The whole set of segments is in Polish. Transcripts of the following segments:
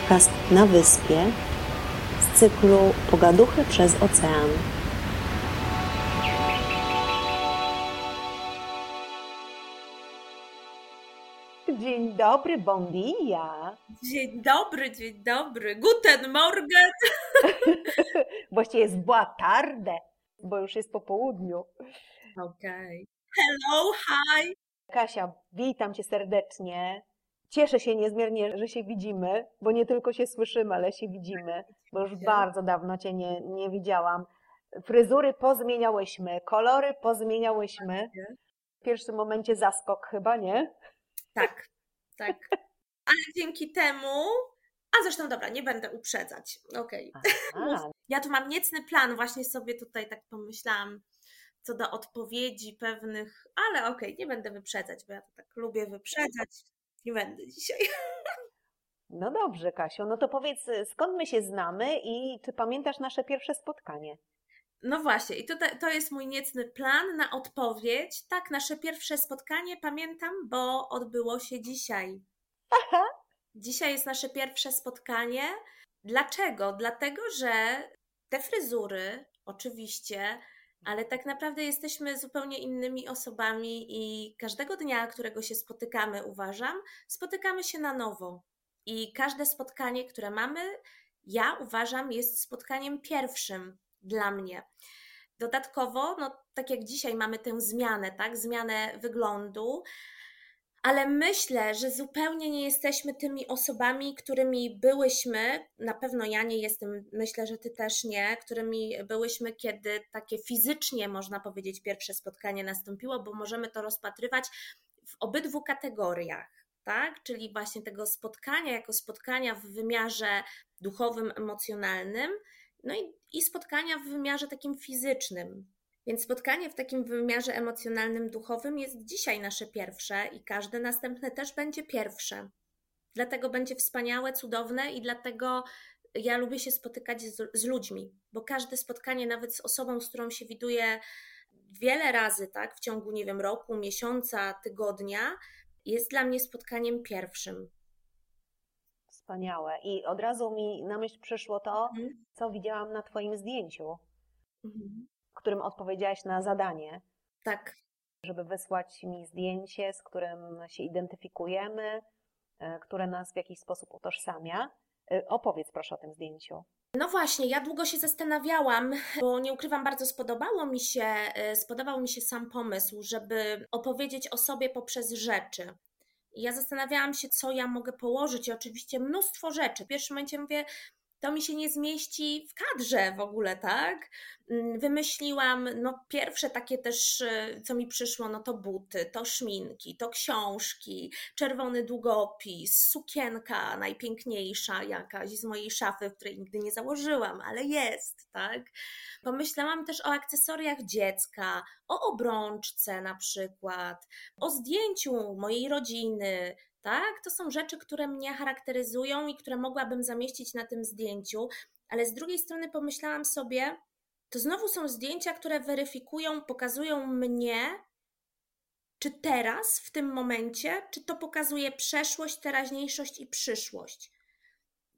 podcast Na Wyspie z cyklu Pogaduchy przez ocean. Dzień dobry, bon dia. Dzień dobry, guten morgen. Właściwie jest boa tarde, bo już jest po południu. Okej. Hello, hi. Kasia, witam Cię serdecznie. Cieszę się niezmiernie, że się widzimy, bo nie tylko się słyszymy, ale się widzimy, bo już bardzo dawno Cię nie widziałam. Fryzury pozmieniałyśmy, kolory pozmieniałyśmy. W pierwszym momencie zaskok chyba, nie? Tak, tak. Ale dzięki temu... A zresztą dobra, nie będę uprzedzać. Okej. Ja tu mam niecny plan, właśnie sobie tutaj tak pomyślałam, co do odpowiedzi pewnych, ale okej, nie będę wyprzedzać, bo ja to tak lubię wyprzedzać. Nie będę dzisiaj. No dobrze, Kasiu, no to powiedz, skąd my się znamy i czy pamiętasz nasze pierwsze spotkanie? No właśnie, i to jest mój niecny plan na odpowiedź. Tak, nasze pierwsze spotkanie pamiętam, bo odbyło się dzisiaj. Aha. Dzisiaj jest nasze pierwsze spotkanie. Dlaczego? Dlatego, że te fryzury, oczywiście, ale tak naprawdę jesteśmy zupełnie innymi osobami i każdego dnia, którego się spotykamy, uważam, spotykamy się na nowo. I każde spotkanie, które mamy, ja uważam, jest spotkaniem pierwszym dla mnie. Dodatkowo, no tak jak dzisiaj mamy tę zmianę, tak? Zmianę wyglądu, ale myślę, że zupełnie nie jesteśmy tymi osobami, którymi byłyśmy, na pewno ja nie jestem, myślę, że Ty też nie, którymi byłyśmy, kiedy takie fizycznie, można powiedzieć, pierwsze spotkanie nastąpiło, bo możemy to rozpatrywać w obydwu kategoriach, tak? Czyli właśnie tego spotkania jako spotkania w wymiarze duchowym, emocjonalnym, no i spotkania w wymiarze takim fizycznym. Więc spotkanie w takim wymiarze emocjonalnym, duchowym jest dzisiaj nasze pierwsze i każde następne też będzie pierwsze. Dlatego będzie wspaniałe, cudowne i dlatego ja lubię się spotykać z ludźmi, bo każde spotkanie, nawet z osobą, z którą się widuję wiele razy, tak, w ciągu, nie wiem, roku, miesiąca, tygodnia, jest dla mnie spotkaniem pierwszym. Wspaniałe. I od razu mi na myśl przyszło to, co widziałam na Twoim zdjęciu. Mhm. Którym odpowiedziałaś na zadanie, tak, żeby wysłać mi zdjęcie, z którym się identyfikujemy, które nas w jakiś sposób utożsamia. Opowiedz proszę o tym zdjęciu. No właśnie, ja długo się zastanawiałam, bo nie ukrywam, bardzo spodobał mi się sam pomysł, żeby opowiedzieć o sobie poprzez rzeczy. Ja zastanawiałam się, co ja mogę położyć i oczywiście mnóstwo rzeczy. W pierwszym momencie mówię, to mi się nie zmieści w kadrze w ogóle, tak? Wymyśliłam, no pierwsze takie też, co mi przyszło, no to buty, to szminki, to książki, czerwony długopis, sukienka najpiękniejsza jakaś z mojej szafy, której nigdy nie założyłam, ale jest, tak? Pomyślałam też o akcesoriach dziecka, o obrączce na przykład, o zdjęciu mojej rodziny, tak? To są rzeczy, które mnie charakteryzują i które mogłabym zamieścić na tym zdjęciu, ale z drugiej strony pomyślałam sobie, to znowu są zdjęcia, które weryfikują, pokazują mnie, czy teraz, w tym momencie, czy to pokazuje przeszłość, teraźniejszość i przyszłość.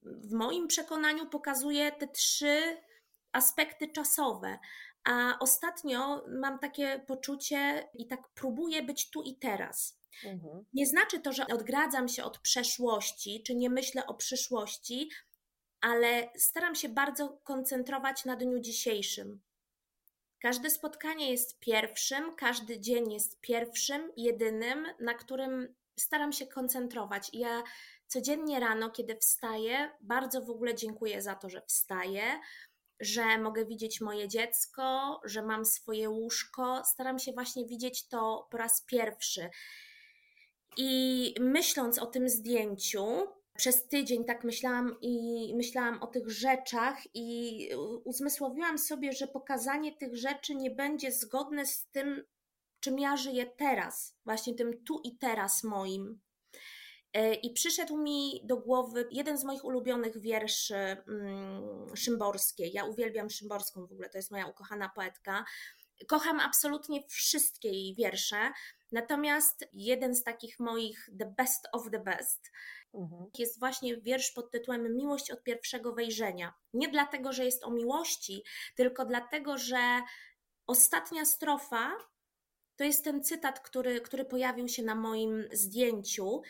W moim przekonaniu pokazuje te trzy aspekty czasowe, a ostatnio mam takie poczucie i tak próbuję być tu i teraz. Mhm. Nie znaczy to, że odgradzam się od przeszłości, czy nie myślę o przyszłości, ale staram się bardzo koncentrować na dniu dzisiejszym. Każde spotkanie jest pierwszym, każdy dzień jest pierwszym, jedynym, na którym staram się koncentrować. I ja codziennie rano, kiedy wstaję, bardzo w ogóle dziękuję za to, że wstaję, że mogę widzieć moje dziecko, że mam swoje łóżko. Staram się właśnie widzieć to po raz pierwszy. I myśląc o tym zdjęciu, przez tydzień tak myślałam o tych rzeczach i uzmysłowiłam sobie, że pokazanie tych rzeczy nie będzie zgodne z tym, czym ja żyję teraz, właśnie tym tu i teraz moim. I przyszedł mi do głowy jeden z moich ulubionych wierszy Szymborskiej. Ja uwielbiam Szymborską w ogóle, to jest moja ukochana poetka. Kocham absolutnie wszystkie jej wiersze, natomiast jeden z takich moich the best of the best jest właśnie wiersz pod tytułem Miłość od pierwszego wejrzenia. Nie dlatego, że jest o miłości, tylko dlatego, że ostatnia strofa to jest ten cytat, który pojawił się na moim zdjęciu.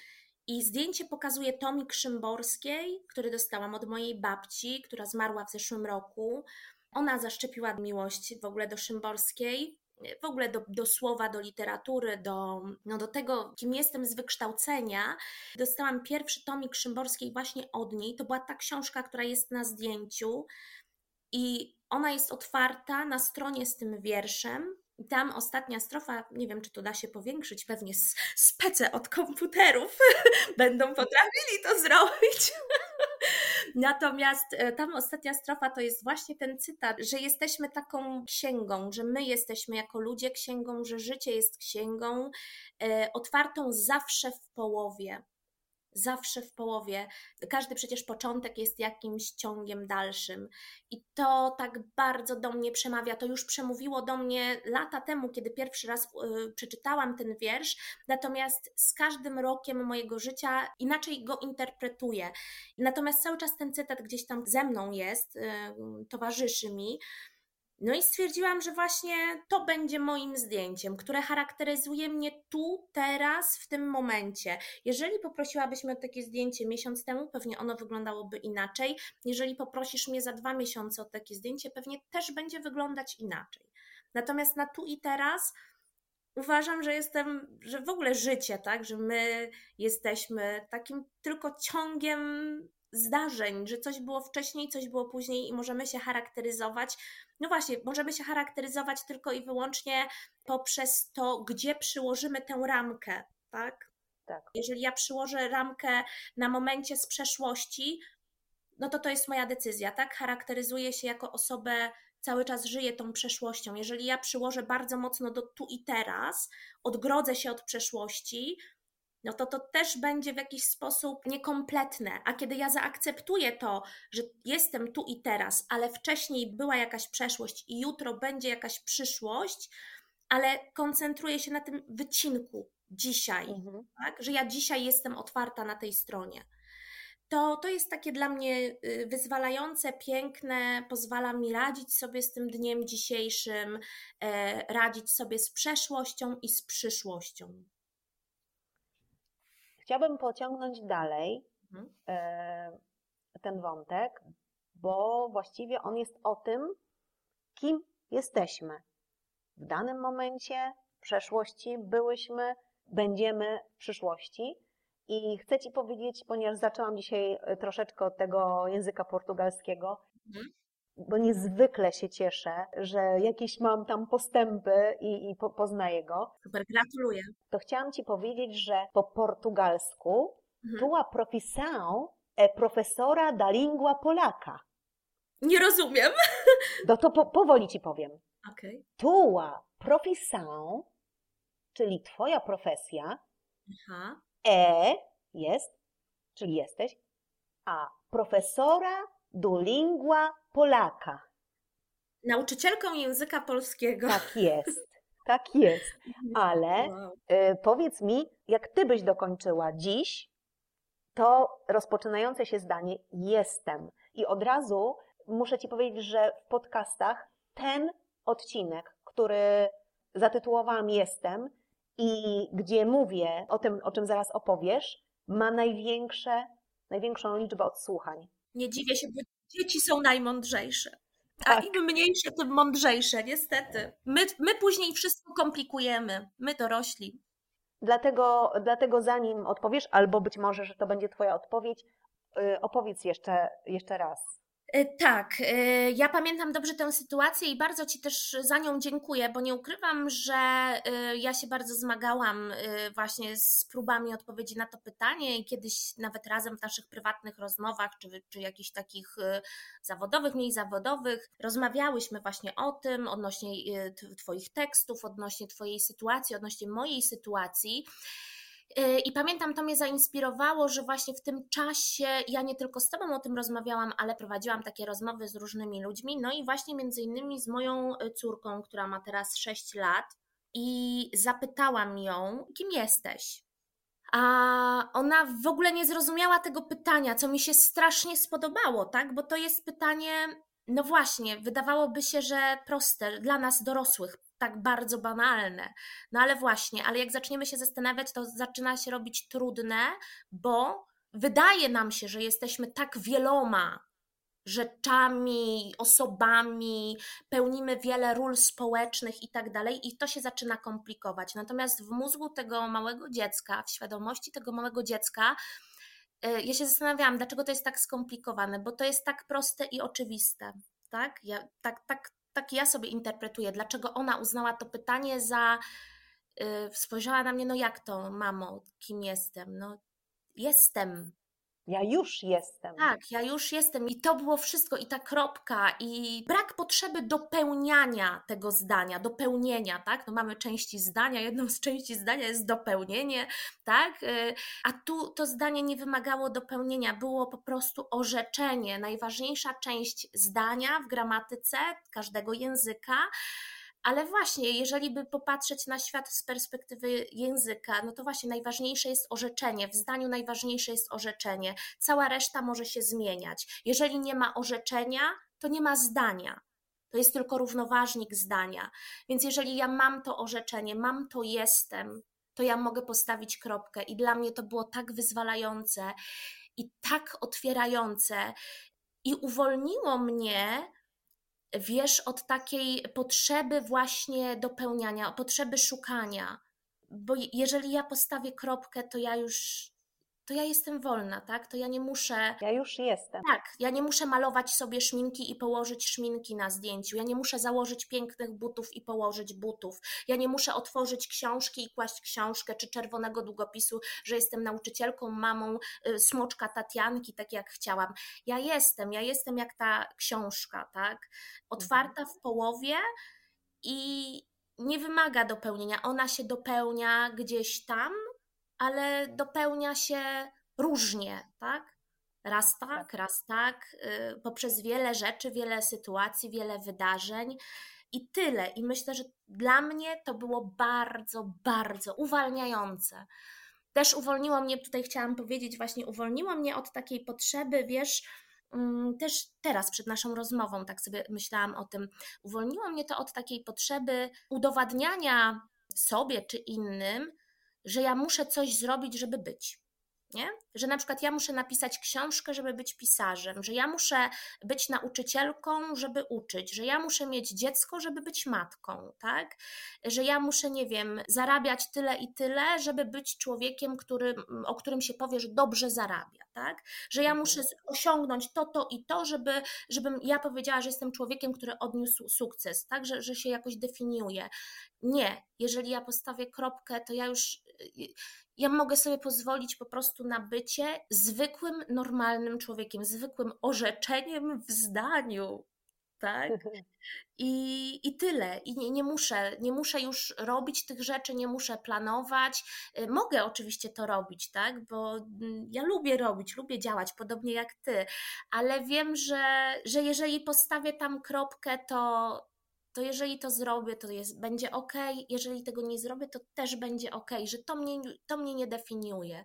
I zdjęcie pokazuje tomik Szymborskiej, który dostałam od mojej babci, która zmarła w zeszłym roku. Ona zaszczepiła miłość w ogóle do Szymborskiej, w ogóle do słowa, do literatury, do tego, kim jestem z wykształcenia. Dostałam pierwszy tomik Szymborskiej właśnie od niej. To była ta książka, która jest na zdjęciu i ona jest otwarta na stronie z tym wierszem. I tam ostatnia strofa, nie wiem, czy to da się powiększyć, pewnie spece od komputerów będą potrafili to zrobić. Natomiast tam ostatnia strofa to jest właśnie ten cytat, że jesteśmy taką księgą, że my jesteśmy jako ludzie księgą, że życie jest księgą otwartą zawsze w połowie. Zawsze w połowie. Każdy przecież początek jest jakimś ciągiem dalszym. I to tak bardzo do mnie przemawia. To już przemówiło do mnie lata temu, kiedy pierwszy raz przeczytałam ten wiersz. Natomiast z każdym rokiem mojego życia inaczej go interpretuję. Natomiast cały czas ten cytat gdzieś tam ze mną jest, towarzyszy mi. No i stwierdziłam, że właśnie to będzie moim zdjęciem, które charakteryzuje mnie tu, teraz, w tym momencie. Jeżeli poprosiłabyś mnie o takie zdjęcie miesiąc temu, pewnie ono wyglądałoby inaczej. Jeżeli poprosisz mnie za 2 miesiące o takie zdjęcie, pewnie też będzie wyglądać inaczej. Natomiast na tu i teraz uważam, że w ogóle życie, tak, że my jesteśmy takim tylko ciągiem zdarzeń, że coś było wcześniej, coś było później i możemy się charakteryzować. No właśnie, możemy się charakteryzować tylko i wyłącznie poprzez to, gdzie przyłożymy tę ramkę, tak? Tak. Jeżeli ja przyłożę ramkę na momencie z przeszłości, no to jest moja decyzja, tak? Charakteryzuję się jako osobę, cały czas żyję tą przeszłością. Jeżeli ja przyłożę bardzo mocno do tu i teraz, odgrodzę się od przeszłości, no to też będzie w jakiś sposób niekompletne. A kiedy ja zaakceptuję to, że jestem tu i teraz, ale wcześniej była jakaś przeszłość i jutro będzie jakaś przyszłość, ale koncentruję się na tym wycinku dzisiaj, tak? Że ja dzisiaj jestem otwarta na tej stronie. To jest takie dla mnie wyzwalające, piękne, pozwala mi radzić sobie z tym dniem dzisiejszym, radzić sobie z przeszłością i z przyszłością. Chciałabym pociągnąć dalej ten wątek, bo właściwie on jest o tym, kim jesteśmy. W danym momencie, w przeszłości byłyśmy, będziemy w przyszłości. I chcę Ci powiedzieć, ponieważ zaczęłam dzisiaj troszeczkę od tego języka portugalskiego, bo niezwykle się cieszę, że jakieś mam tam postępy i poznaję go. Super, gratuluję. To chciałam Ci powiedzieć, że po portugalsku była profissão profesora da lingua polaka. Nie rozumiem. No to powoli Ci powiem. Okay. Tua profissão, czyli Twoja profesja, jest, czyli jesteś, a profesora do lingua polaka. Nauczycielką języka polskiego. Tak jest. Ale powiedz mi, jak Ty byś dokończyła dziś, to rozpoczynające się zdanie jestem. I od razu muszę Ci powiedzieć, że w podcastach ten odcinek, który zatytułowałam jestem i gdzie mówię o tym, o czym zaraz opowiesz, ma największą liczbę odsłuchań. Nie dziwię się, bo dzieci są najmądrzejsze, a im mniejsze, tym mądrzejsze, niestety. My później wszystko komplikujemy, my dorośli. Dlatego zanim odpowiesz, albo być może, że to będzie Twoja odpowiedź, opowiedz jeszcze raz. Tak, ja pamiętam dobrze tę sytuację i bardzo Ci też za nią dziękuję, bo nie ukrywam, że ja się bardzo zmagałam właśnie z próbami odpowiedzi na to pytanie i kiedyś nawet razem w naszych prywatnych rozmowach, czy jakichś takich zawodowych, mniej zawodowych, rozmawiałyśmy właśnie o tym, odnośnie Twoich tekstów, odnośnie Twojej sytuacji, odnośnie mojej sytuacji. I pamiętam, to mnie zainspirowało, że właśnie w tym czasie ja nie tylko z tobą o tym rozmawiałam, ale prowadziłam takie rozmowy z różnymi ludźmi, no i właśnie między innymi z moją córką, która ma teraz 6 lat i zapytałam ją, kim jesteś? A ona w ogóle nie zrozumiała tego pytania, co mi się strasznie spodobało, tak? Bo to jest pytanie, no właśnie, wydawałoby się, że proste, dla nas dorosłych, tak bardzo banalne. No ale właśnie, ale jak zaczniemy się zastanawiać, to zaczyna się robić trudne, bo wydaje nam się, że jesteśmy tak wieloma rzeczami, osobami, pełnimy wiele ról społecznych i tak dalej i to się zaczyna komplikować. Natomiast w mózgu tego małego dziecka, w świadomości tego małego dziecka, ja się zastanawiałam, dlaczego to jest tak skomplikowane, bo to jest tak proste i oczywiste, tak? Tak ja sobie interpretuję, dlaczego ona uznała to pytanie za, spojrzała na mnie, no jak to, mamo, kim jestem? No jestem. Ja już jestem. Tak, ja już jestem i to było wszystko i ta kropka i brak potrzeby dopełniania tego zdania, dopełnienia, tak? No mamy części zdania, jedną z części zdania jest dopełnienie, tak? A tu to zdanie nie wymagało dopełnienia, było po prostu orzeczenie, najważniejsza część zdania w gramatyce każdego języka. Ale właśnie, jeżeli by popatrzeć na świat z perspektywy języka, no to właśnie najważniejsze jest orzeczenie, w zdaniu najważniejsze jest orzeczenie, cała reszta może się zmieniać. Jeżeli nie ma orzeczenia, to nie ma zdania, to jest tylko równoważnik zdania. Więc jeżeli ja mam to orzeczenie, mam to jestem, to ja mogę postawić kropkę i dla mnie to było tak wyzwalające i tak otwierające i uwolniło mnie, wiesz, od takiej potrzeby właśnie dopełniania, potrzeby szukania, bo jeżeli ja postawię kropkę, to ja jestem wolna, tak? To ja nie muszę... Ja już jestem. Tak, ja nie muszę malować sobie szminki i położyć szminki na zdjęciu, ja nie muszę założyć pięknych butów i położyć butów, ja nie muszę otworzyć książki i kłaść książkę, czy czerwonego długopisu, że jestem nauczycielką, mamą, smoczka Tatianki, tak jak chciałam. Ja jestem jak ta książka, tak? Otwarta w połowie i nie wymaga dopełnienia, ona się dopełnia gdzieś tam, ale dopełnia się różnie, tak? Raz tak, poprzez wiele rzeczy, wiele sytuacji, wiele wydarzeń i tyle. I myślę, że dla mnie to było bardzo, bardzo uwalniające. Też uwolniło mnie, tutaj chciałam powiedzieć właśnie, uwolniło mnie od takiej potrzeby, wiesz, też teraz przed naszą rozmową, tak sobie myślałam o tym, uwolniło mnie to od takiej potrzeby udowadniania sobie czy innym, że ja muszę coś zrobić, żeby być, nie? Że na przykład ja muszę napisać książkę, żeby być pisarzem, że ja muszę być nauczycielką, żeby uczyć, że ja muszę mieć dziecko, żeby być matką, tak? Że ja muszę, nie wiem, zarabiać tyle i tyle, żeby być człowiekiem, o którym się powie, że dobrze zarabia, tak? Że ja muszę osiągnąć to i to, żebym ja powiedziała, że jestem człowiekiem, który odniósł sukces, tak? Że się jakoś definiuje. Nie, jeżeli ja postawię kropkę, to ja mogę sobie pozwolić po prostu na bycie zwykłym, normalnym człowiekiem, zwykłym orzeczeniem w zdaniu, tak? I tyle. I nie muszę już robić tych rzeczy, nie muszę planować. Mogę oczywiście to robić, tak? Bo ja lubię robić, lubię działać, podobnie jak ty, ale wiem, że jeżeli postawię tam kropkę, to jeżeli to zrobię, będzie okej, jeżeli tego nie zrobię, to też będzie okej, że to mnie nie definiuje.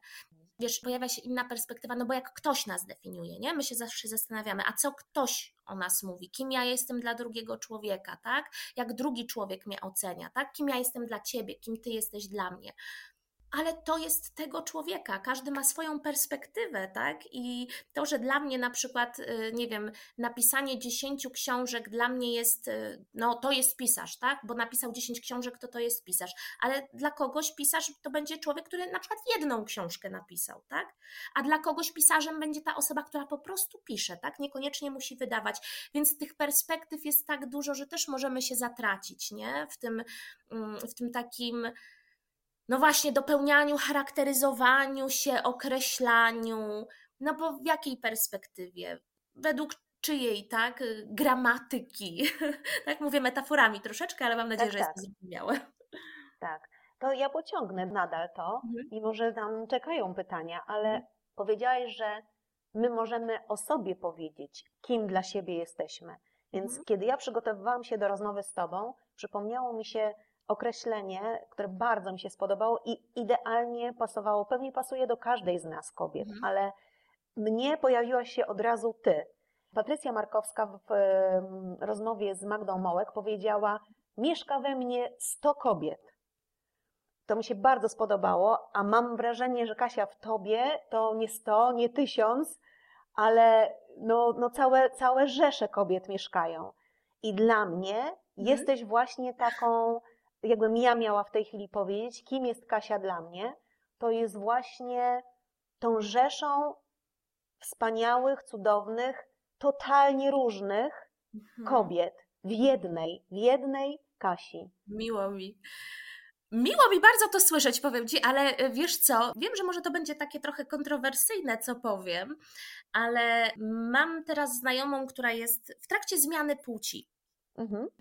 Wiesz, pojawia się inna perspektywa, no bo jak ktoś nas definiuje, nie? My się zawsze zastanawiamy, a co ktoś o nas mówi, kim ja jestem dla drugiego człowieka, tak? Jak drugi człowiek mnie ocenia, tak? Kim ja jestem dla ciebie, kim ty jesteś dla mnie. Ale to jest tego człowieka, każdy ma swoją perspektywę, tak? I to, że dla mnie na przykład, nie wiem, napisanie 10 książek dla mnie jest, no to jest pisarz, tak? Bo napisał 10 książek, to jest pisarz, ale dla kogoś pisarz to będzie człowiek, który na przykład jedną książkę napisał, tak? A dla kogoś pisarzem będzie ta osoba, która po prostu pisze, tak? Niekoniecznie musi wydawać, więc tych perspektyw jest tak dużo, że też możemy się zatracić, nie? W tym takim... No właśnie, dopełnianiu, charakteryzowaniu się, określaniu, no bo w jakiej perspektywie, według czyjej, tak, gramatyki, tak mówię metaforami troszeczkę, ale mam nadzieję, że jest to zrozumiałe. Tak, to ja pociągnę nadal to, mimo że tam czekają pytania, ale powiedziałaś, że my możemy o sobie powiedzieć, kim dla siebie jesteśmy. Więc kiedy ja przygotowywałam się do rozmowy z Tobą, przypomniało mi się określenie, które bardzo mi się spodobało i idealnie pasowało, pewnie pasuje do każdej z nas kobiet, ale mnie pojawiła się od razu Ty. Patrycja Markowska w rozmowie z Magdą Mołek powiedziała: mieszka we mnie 100 kobiet. To mi się bardzo spodobało, a mam wrażenie, że Kasia, w Tobie to nie 100, nie 1000, ale no całe rzesze kobiet mieszkają. I dla mnie jesteś właśnie taką, jakbym ja miała w tej chwili powiedzieć, kim jest Kasia dla mnie, to jest właśnie tą rzeszą wspaniałych, cudownych, totalnie różnych kobiet w jednej Kasi. Miło mi bardzo to słyszeć, powiem Ci, ale wiesz co, wiem, że może to będzie takie trochę kontrowersyjne, co powiem, ale mam teraz znajomą, która jest w trakcie zmiany płci.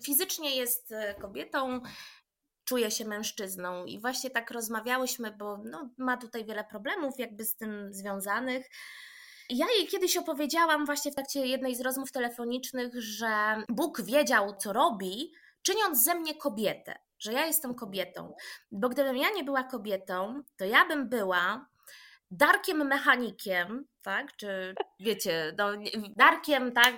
Fizycznie jest kobietą, czuje się mężczyzną i właśnie tak rozmawiałyśmy, bo ma tutaj wiele problemów jakby z tym związanych. Ja jej kiedyś opowiedziałam właśnie w trakcie jednej z rozmów telefonicznych, że Bóg wiedział, co robi, czyniąc ze mnie kobietę. Że ja jestem kobietą, bo gdybym ja nie była kobietą, to ja bym była Darkiem Mechanikiem, tak, czy wiecie, Darkiem, tak,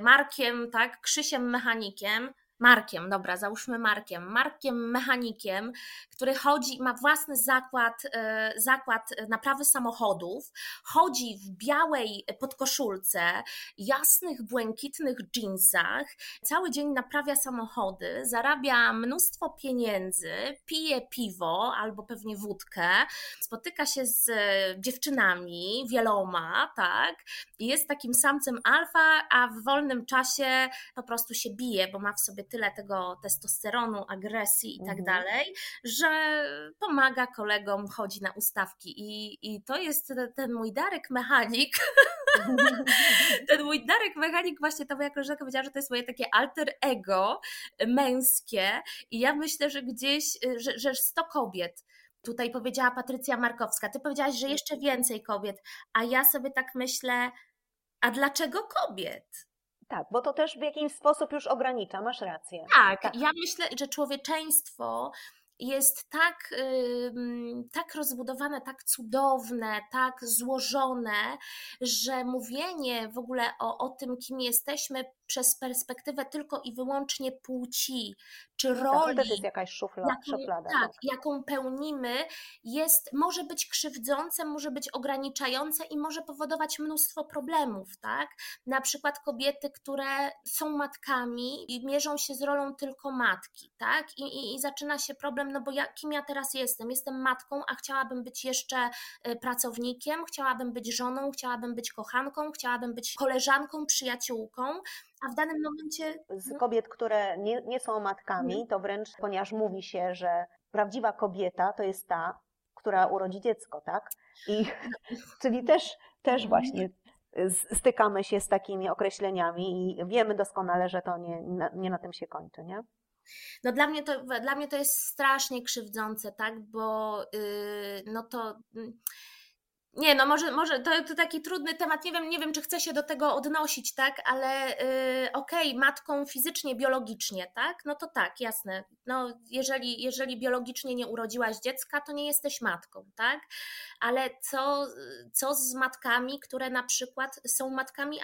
Markiem, tak, Krzysiem Mechanikiem, Markiem, dobra, załóżmy Markiem Mechanikiem, który chodzi, ma własny zakład naprawy samochodów, chodzi w białej podkoszulce, jasnych, błękitnych dżinsach, cały dzień naprawia samochody, zarabia mnóstwo pieniędzy, pije piwo albo pewnie wódkę, spotyka się z dziewczynami, wieloma, tak, i jest takim samcem alfa, a w wolnym czasie po prostu się bije, bo ma w sobie tyle tego testosteronu, agresji i tak dalej, że pomaga kolegom, chodzi na ustawki i to jest ten mój Darek Mechanik. Ten mój Darek Mechanik, właśnie ta moja koleżanka powiedziała, że to jest moje takie alter ego męskie i ja myślę, że gdzieś, że 100 kobiet tutaj powiedziała Patrycja Markowska, ty powiedziałaś, że jeszcze więcej kobiet, a ja sobie tak myślę, a dlaczego kobiet? Tak, bo to też w jakiś sposób już ogranicza, masz rację. Tak. Ja myślę, że człowieczeństwo jest tak rozbudowane, tak cudowne, tak złożone, że mówienie w ogóle o tym, kim jesteśmy przez perspektywę tylko i wyłącznie płci, czy roli, to też jest jakaś szuflada. Tak, jaką pełnimy, może być krzywdzące, może być ograniczające i może powodować mnóstwo problemów, tak? Na przykład kobiety, które są matkami i mierzą się z rolą tylko matki, tak? I zaczyna się problem, no bo kim ja teraz jestem? Jestem matką, a chciałabym być jeszcze pracownikiem, chciałabym być żoną, chciałabym być kochanką, chciałabym być koleżanką, przyjaciółką. A w danym momencie... Z kobiet, które nie są matkami, to wręcz, ponieważ mówi się, że prawdziwa kobieta to jest ta, która urodzi dziecko, tak? Czyli też właśnie stykamy się z takimi określeniami i wiemy doskonale, że to nie na tym się kończy, nie? No dla mnie to jest strasznie krzywdzące, tak? Bo Nie, może to taki trudny temat, nie wiem, czy chcę się do tego odnosić, tak, ale okej, matką fizycznie, biologicznie, tak, no to tak, jasne, no jeżeli biologicznie nie urodziłaś dziecka, to nie jesteś matką, tak, ale co z matkami, które na przykład są matkami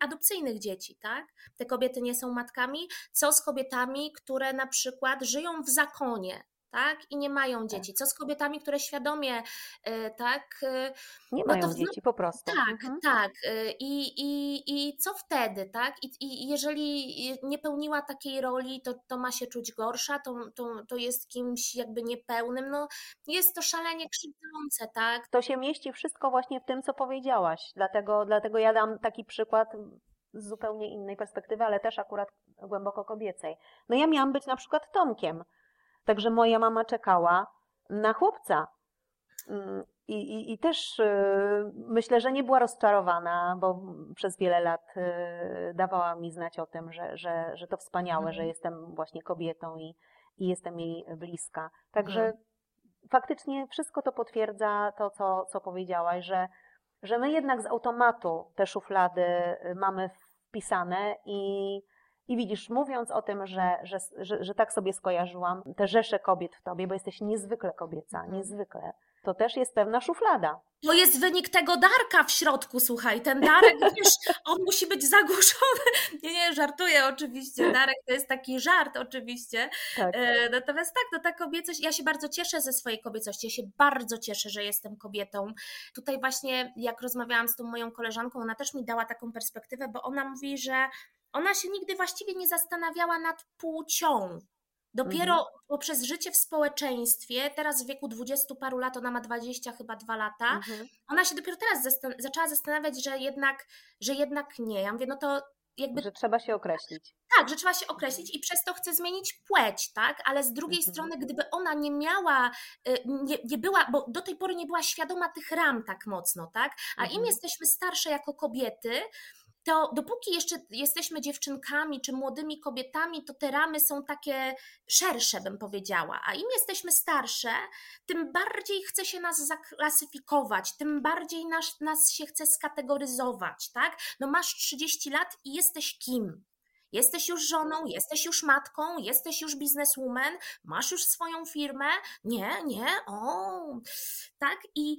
adopcyjnych dzieci, tak, te kobiety nie są matkami, co z kobietami, które na przykład żyją w zakonie, tak? I nie mają dzieci. Co z kobietami, które świadomie mają dzieci po prostu. Tak. I co wtedy, tak? I jeżeli nie pełniła takiej roli, to ma się czuć gorsza, to jest kimś jakby niepełnym. No, jest to szalenie krzywdzące, tak? To się mieści wszystko właśnie w tym, co powiedziałaś. Dlatego ja dam taki przykład z zupełnie innej perspektywy, ale też akurat głęboko kobiecej. No ja miałam być na przykład Tomkiem. Także moja mama czekała na chłopca i też myślę, że nie była rozczarowana, bo przez wiele lat dawała mi znać o tym, że to wspaniałe, że jestem właśnie kobietą i jestem jej bliska. Także faktycznie wszystko to potwierdza to, co powiedziałaś, że my jednak z automatu te szuflady mamy wpisane i widzisz, mówiąc o tym, że tak sobie skojarzyłam te rzesze kobiet w tobie, bo jesteś niezwykle kobieca, niezwykle. To też jest pewna szuflada. To jest wynik tego darka w środku, słuchaj. Ten darek, wiesz, on musi być zagłuszony. Nie, żartuję oczywiście. Darek to jest taki żart oczywiście. Tak. Natomiast tak, no ta kobiecość, ja się bardzo cieszę ze swojej kobiecości. Ja się bardzo cieszę, że jestem kobietą. Tutaj właśnie jak rozmawiałam z tą moją koleżanką, ona też mi dała taką perspektywę, bo ona mówi, że ona się nigdy właściwie nie zastanawiała nad płcią. Dopiero poprzez życie w społeczeństwie, teraz w wieku 20 paru lat, ona ma 20 chyba 2 lata, ona się dopiero teraz zaczęła zastanawiać, że jednak nie. Ja mówię, no to jakby... Że trzeba się określić. Tak, że trzeba się określić i przez to chce zmienić płeć, tak? Ale z drugiej strony, gdyby ona nie miała, nie była, bo do tej pory nie była świadoma tych ram tak mocno, tak? A im jesteśmy starsze jako kobiety, to dopóki jeszcze jesteśmy dziewczynkami czy młodymi kobietami, to te ramy są takie szersze, bym powiedziała. A im jesteśmy starsze, tym bardziej chce się nas zaklasyfikować, tym bardziej nas się chce skategoryzować, tak? No masz 30 lat i jesteś kim? Jesteś już żoną, jesteś już matką, jesteś już bizneswoman, masz już swoją firmę, tak? I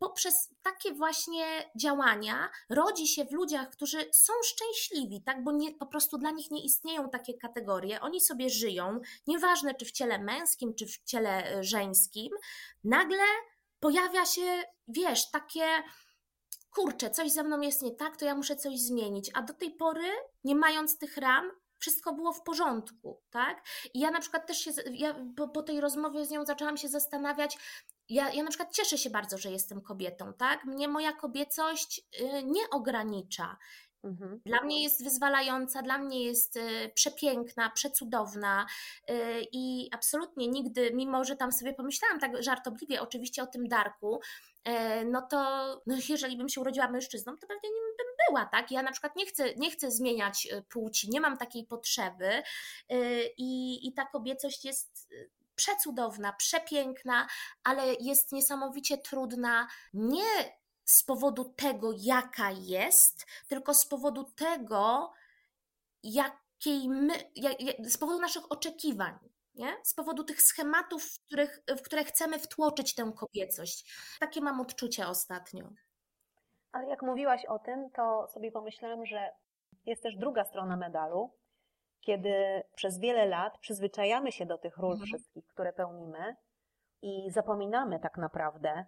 poprzez takie właśnie działania rodzi się w ludziach, którzy są szczęśliwi, tak? Bo po prostu dla nich nie istnieją takie kategorie, oni sobie żyją, nieważne czy w ciele męskim, czy w ciele żeńskim, nagle pojawia się, wiesz, takie... kurczę, coś ze mną jest nie tak, to ja muszę coś zmienić, a do tej pory, nie mając tych ram, wszystko było w porządku, tak? I ja na przykład też po tej rozmowie z nią zaczęłam się zastanawiać, ja na przykład cieszę się bardzo, że jestem kobietą, tak? Mnie moja kobiecość nie ogranicza. Dla mnie jest wyzwalająca, dla mnie jest przepiękna, przecudowna i absolutnie nigdy, mimo że tam sobie pomyślałam tak żartobliwie oczywiście o tym darku, no to jeżeli bym się urodziła mężczyzną, to pewnie nim bym była, tak? Ja na przykład nie chcę zmieniać płci, nie mam takiej potrzeby i ta kobiecość jest... przecudowna, przepiękna, ale jest niesamowicie trudna nie z powodu tego, jaka jest, tylko z powodu tego, z powodu naszych oczekiwań, nie? Z powodu tych schematów, w które chcemy wtłoczyć tę kobiecość. Takie mam odczucie ostatnio. Ale jak mówiłaś o tym, to sobie pomyślałam, że jest też druga strona medalu, kiedy przez wiele lat przyzwyczajamy się do tych ról wszystkich, które pełnimy i zapominamy tak naprawdę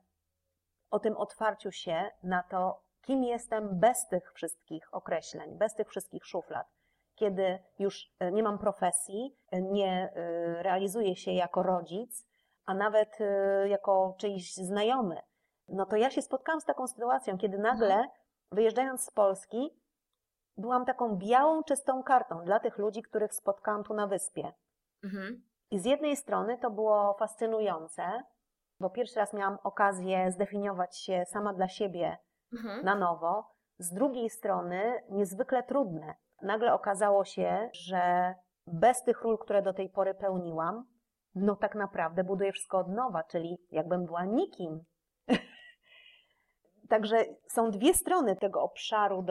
o tym otwarciu się na to, kim jestem bez tych wszystkich określeń, bez tych wszystkich szuflad. Kiedy już nie mam profesji, nie realizuję się jako rodzic, a nawet jako czyjś znajomy. No to ja się spotkałam z taką sytuacją, kiedy nagle wyjeżdżając z Polski, byłam taką białą, czystą kartą dla tych ludzi, których spotkałam tu na wyspie. I z jednej strony to było fascynujące, bo pierwszy raz miałam okazję zdefiniować się sama dla siebie na nowo. Z drugiej strony niezwykle trudne. Nagle okazało się, że bez tych ról, które do tej pory pełniłam, no tak naprawdę buduję wszystko od nowa, czyli jakbym była nikim. Także są dwie strony tego obszaru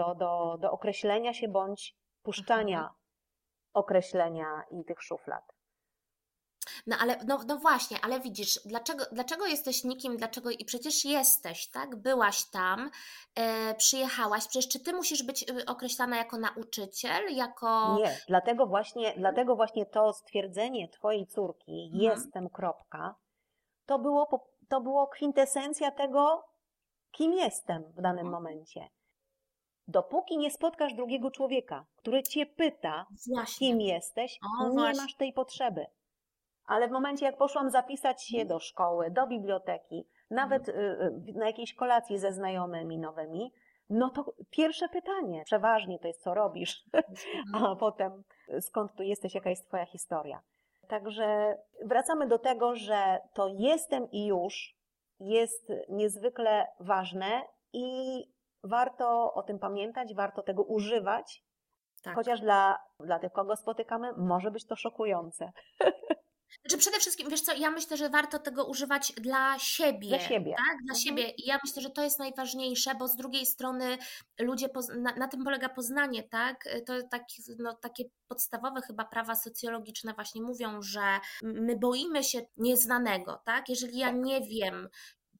do określenia się bądź puszczania określenia i tych szuflad. No właśnie, ale widzisz, dlaczego jesteś nikim, dlaczego i przecież jesteś, tak? Byłaś tam, przyjechałaś, przecież czy ty musisz być określana jako nauczyciel, jako... Nie, dlatego właśnie to stwierdzenie twojej córki, jestem, kropka, to było kwintesencja tego, kim jestem w danym momencie. Dopóki nie spotkasz drugiego człowieka, który cię pyta, właśnie, kim jesteś, nie masz tej potrzeby. Ale w momencie, jak poszłam zapisać się do szkoły, do biblioteki, nawet na jakiejś kolacji ze znajomymi nowymi, no to pierwsze pytanie, przeważnie to jest, co robisz, a potem skąd tu jesteś, jaka jest twoja historia. Także wracamy do tego, że to jestem i już jest niezwykle ważne i warto o tym pamiętać, warto tego używać, tak. Chociaż dla tych, kogo spotykamy, może być to szokujące. Znaczy przede wszystkim, wiesz co, ja myślę, że warto tego używać dla siebie. Dla siebie. Tak? Dla siebie. I ja myślę, że to jest najważniejsze, bo z drugiej strony ludzie, na tym polega poznanie, tak? To takie podstawowe chyba prawa socjologiczne właśnie mówią, że my boimy się nieznanego, tak? Jeżeli ja nie wiem,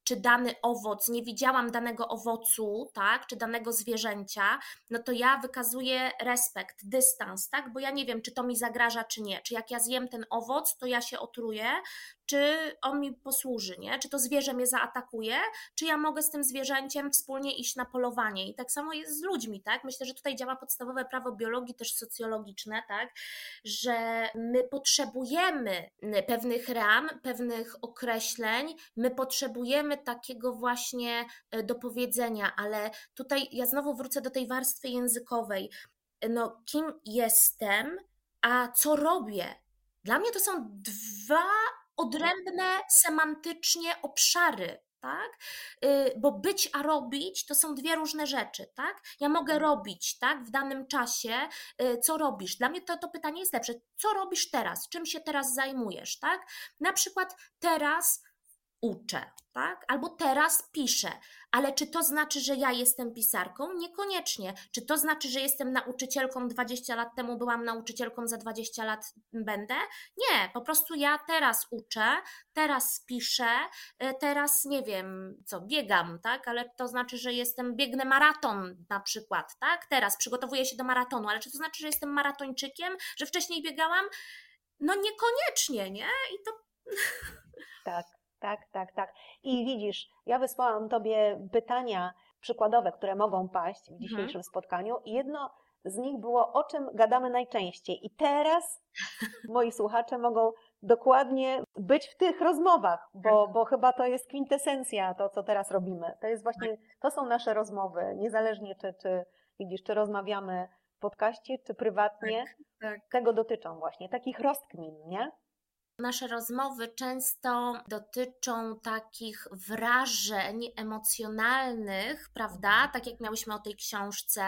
czy dany owoc, nie widziałam danego owocu, tak, czy danego zwierzęcia, no to ja wykazuję respekt, dystans, tak, bo ja nie wiem, czy to mi zagraża, czy nie, czy jak ja zjem ten owoc, to ja się otruję, czy on mi posłuży, nie? Czy to zwierzę mnie zaatakuje, czy ja mogę z tym zwierzęciem wspólnie iść na polowanie. I tak samo jest z ludźmi, tak? Myślę, że tutaj działa podstawowe prawo biologii, też socjologiczne, tak? Że my potrzebujemy pewnych ram, pewnych określeń, my potrzebujemy takiego właśnie dopowiedzenia, ale tutaj ja znowu wrócę do tej warstwy językowej. No, kim jestem, a co robię? Dla mnie to są dwa odrębne semantycznie obszary, tak? Bo być a robić to są dwie różne rzeczy, tak? Ja mogę robić, tak? W danym czasie, co robisz? Dla mnie to pytanie jest lepsze. Co robisz teraz? Czym się teraz zajmujesz, tak? Na przykład teraz uczę, tak? Albo teraz piszę, ale czy to znaczy, że ja jestem pisarką? Niekoniecznie. Czy to znaczy, że jestem nauczycielką 20 lat temu, byłam nauczycielką, za 20 lat będę? Nie, po prostu ja teraz uczę, teraz piszę, teraz nie wiem co, biegam, tak? Ale to znaczy, że biegnę maraton na przykład, tak? Teraz przygotowuję się do maratonu, ale czy to znaczy, że jestem maratończykiem, że wcześniej biegałam? No niekoniecznie, nie? I to... Tak. I widzisz, ja wysłałam Tobie pytania przykładowe, które mogą paść w dzisiejszym spotkaniu i jedno z nich było, o czym gadamy najczęściej. I teraz moi słuchacze mogą dokładnie być w tych rozmowach, bo chyba to jest kwintesencja, to co teraz robimy. To jest właśnie, to są nasze rozmowy, niezależnie czy rozmawiamy w podcaście, czy prywatnie. Tak. Tego dotyczą właśnie, takich rozkmin, nie? Nasze rozmowy często dotyczą takich wrażeń emocjonalnych, prawda? Tak jak miałyśmy o tej książce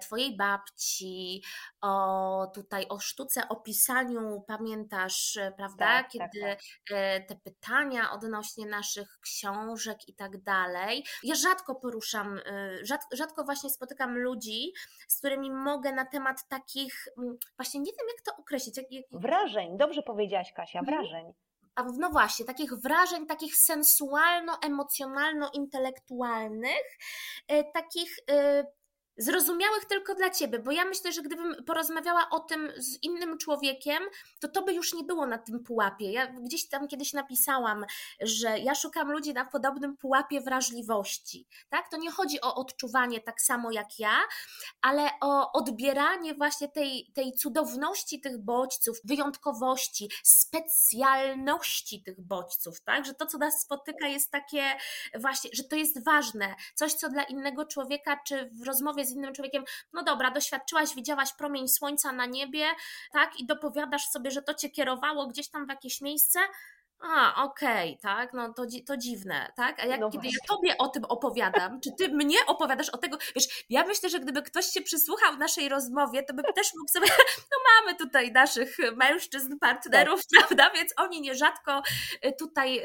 Twojej babci, o sztuce, o pisaniu, pamiętasz, prawda? Tak, kiedy tak. Te pytania odnośnie naszych książek i tak dalej. Ja rzadko właśnie spotykam ludzi, z którymi mogę na temat takich, właśnie nie wiem jak to określić. Wrażeń, dobrze powiedziałeś. Kasia, wrażeń. No właśnie, takich wrażeń, takich sensualno-emocjonalno-intelektualnych, takich zrozumiałych tylko dla Ciebie, bo ja myślę, że gdybym porozmawiała o tym z innym człowiekiem, to by już nie było na tym pułapie. Ja gdzieś tam kiedyś napisałam, że ja szukam ludzi na podobnym pułapie wrażliwości. Tak? To nie chodzi o odczuwanie tak samo jak ja, ale o odbieranie właśnie tej cudowności tych bodźców, wyjątkowości, specjalności tych bodźców. Tak? Że to, co nas spotyka, jest takie właśnie, że to jest ważne. Coś, co dla innego człowieka, czy w rozmowie z innym człowiekiem, no dobra, doświadczyłaś, widziałaś promień słońca na niebie, tak, i dopowiadasz sobie, że to cię kierowało gdzieś tam w jakieś miejsce, a okej, tak, no to dziwne, tak, a jak no kiedy właśnie. Ja tobie o tym opowiadam, czy ty mnie opowiadasz o tego, wiesz, ja myślę, że gdyby ktoś się przysłuchał w naszej rozmowie, to by też mógł sobie, no mamy tutaj naszych mężczyzn, partnerów, tak, prawda, więc oni nierzadko tutaj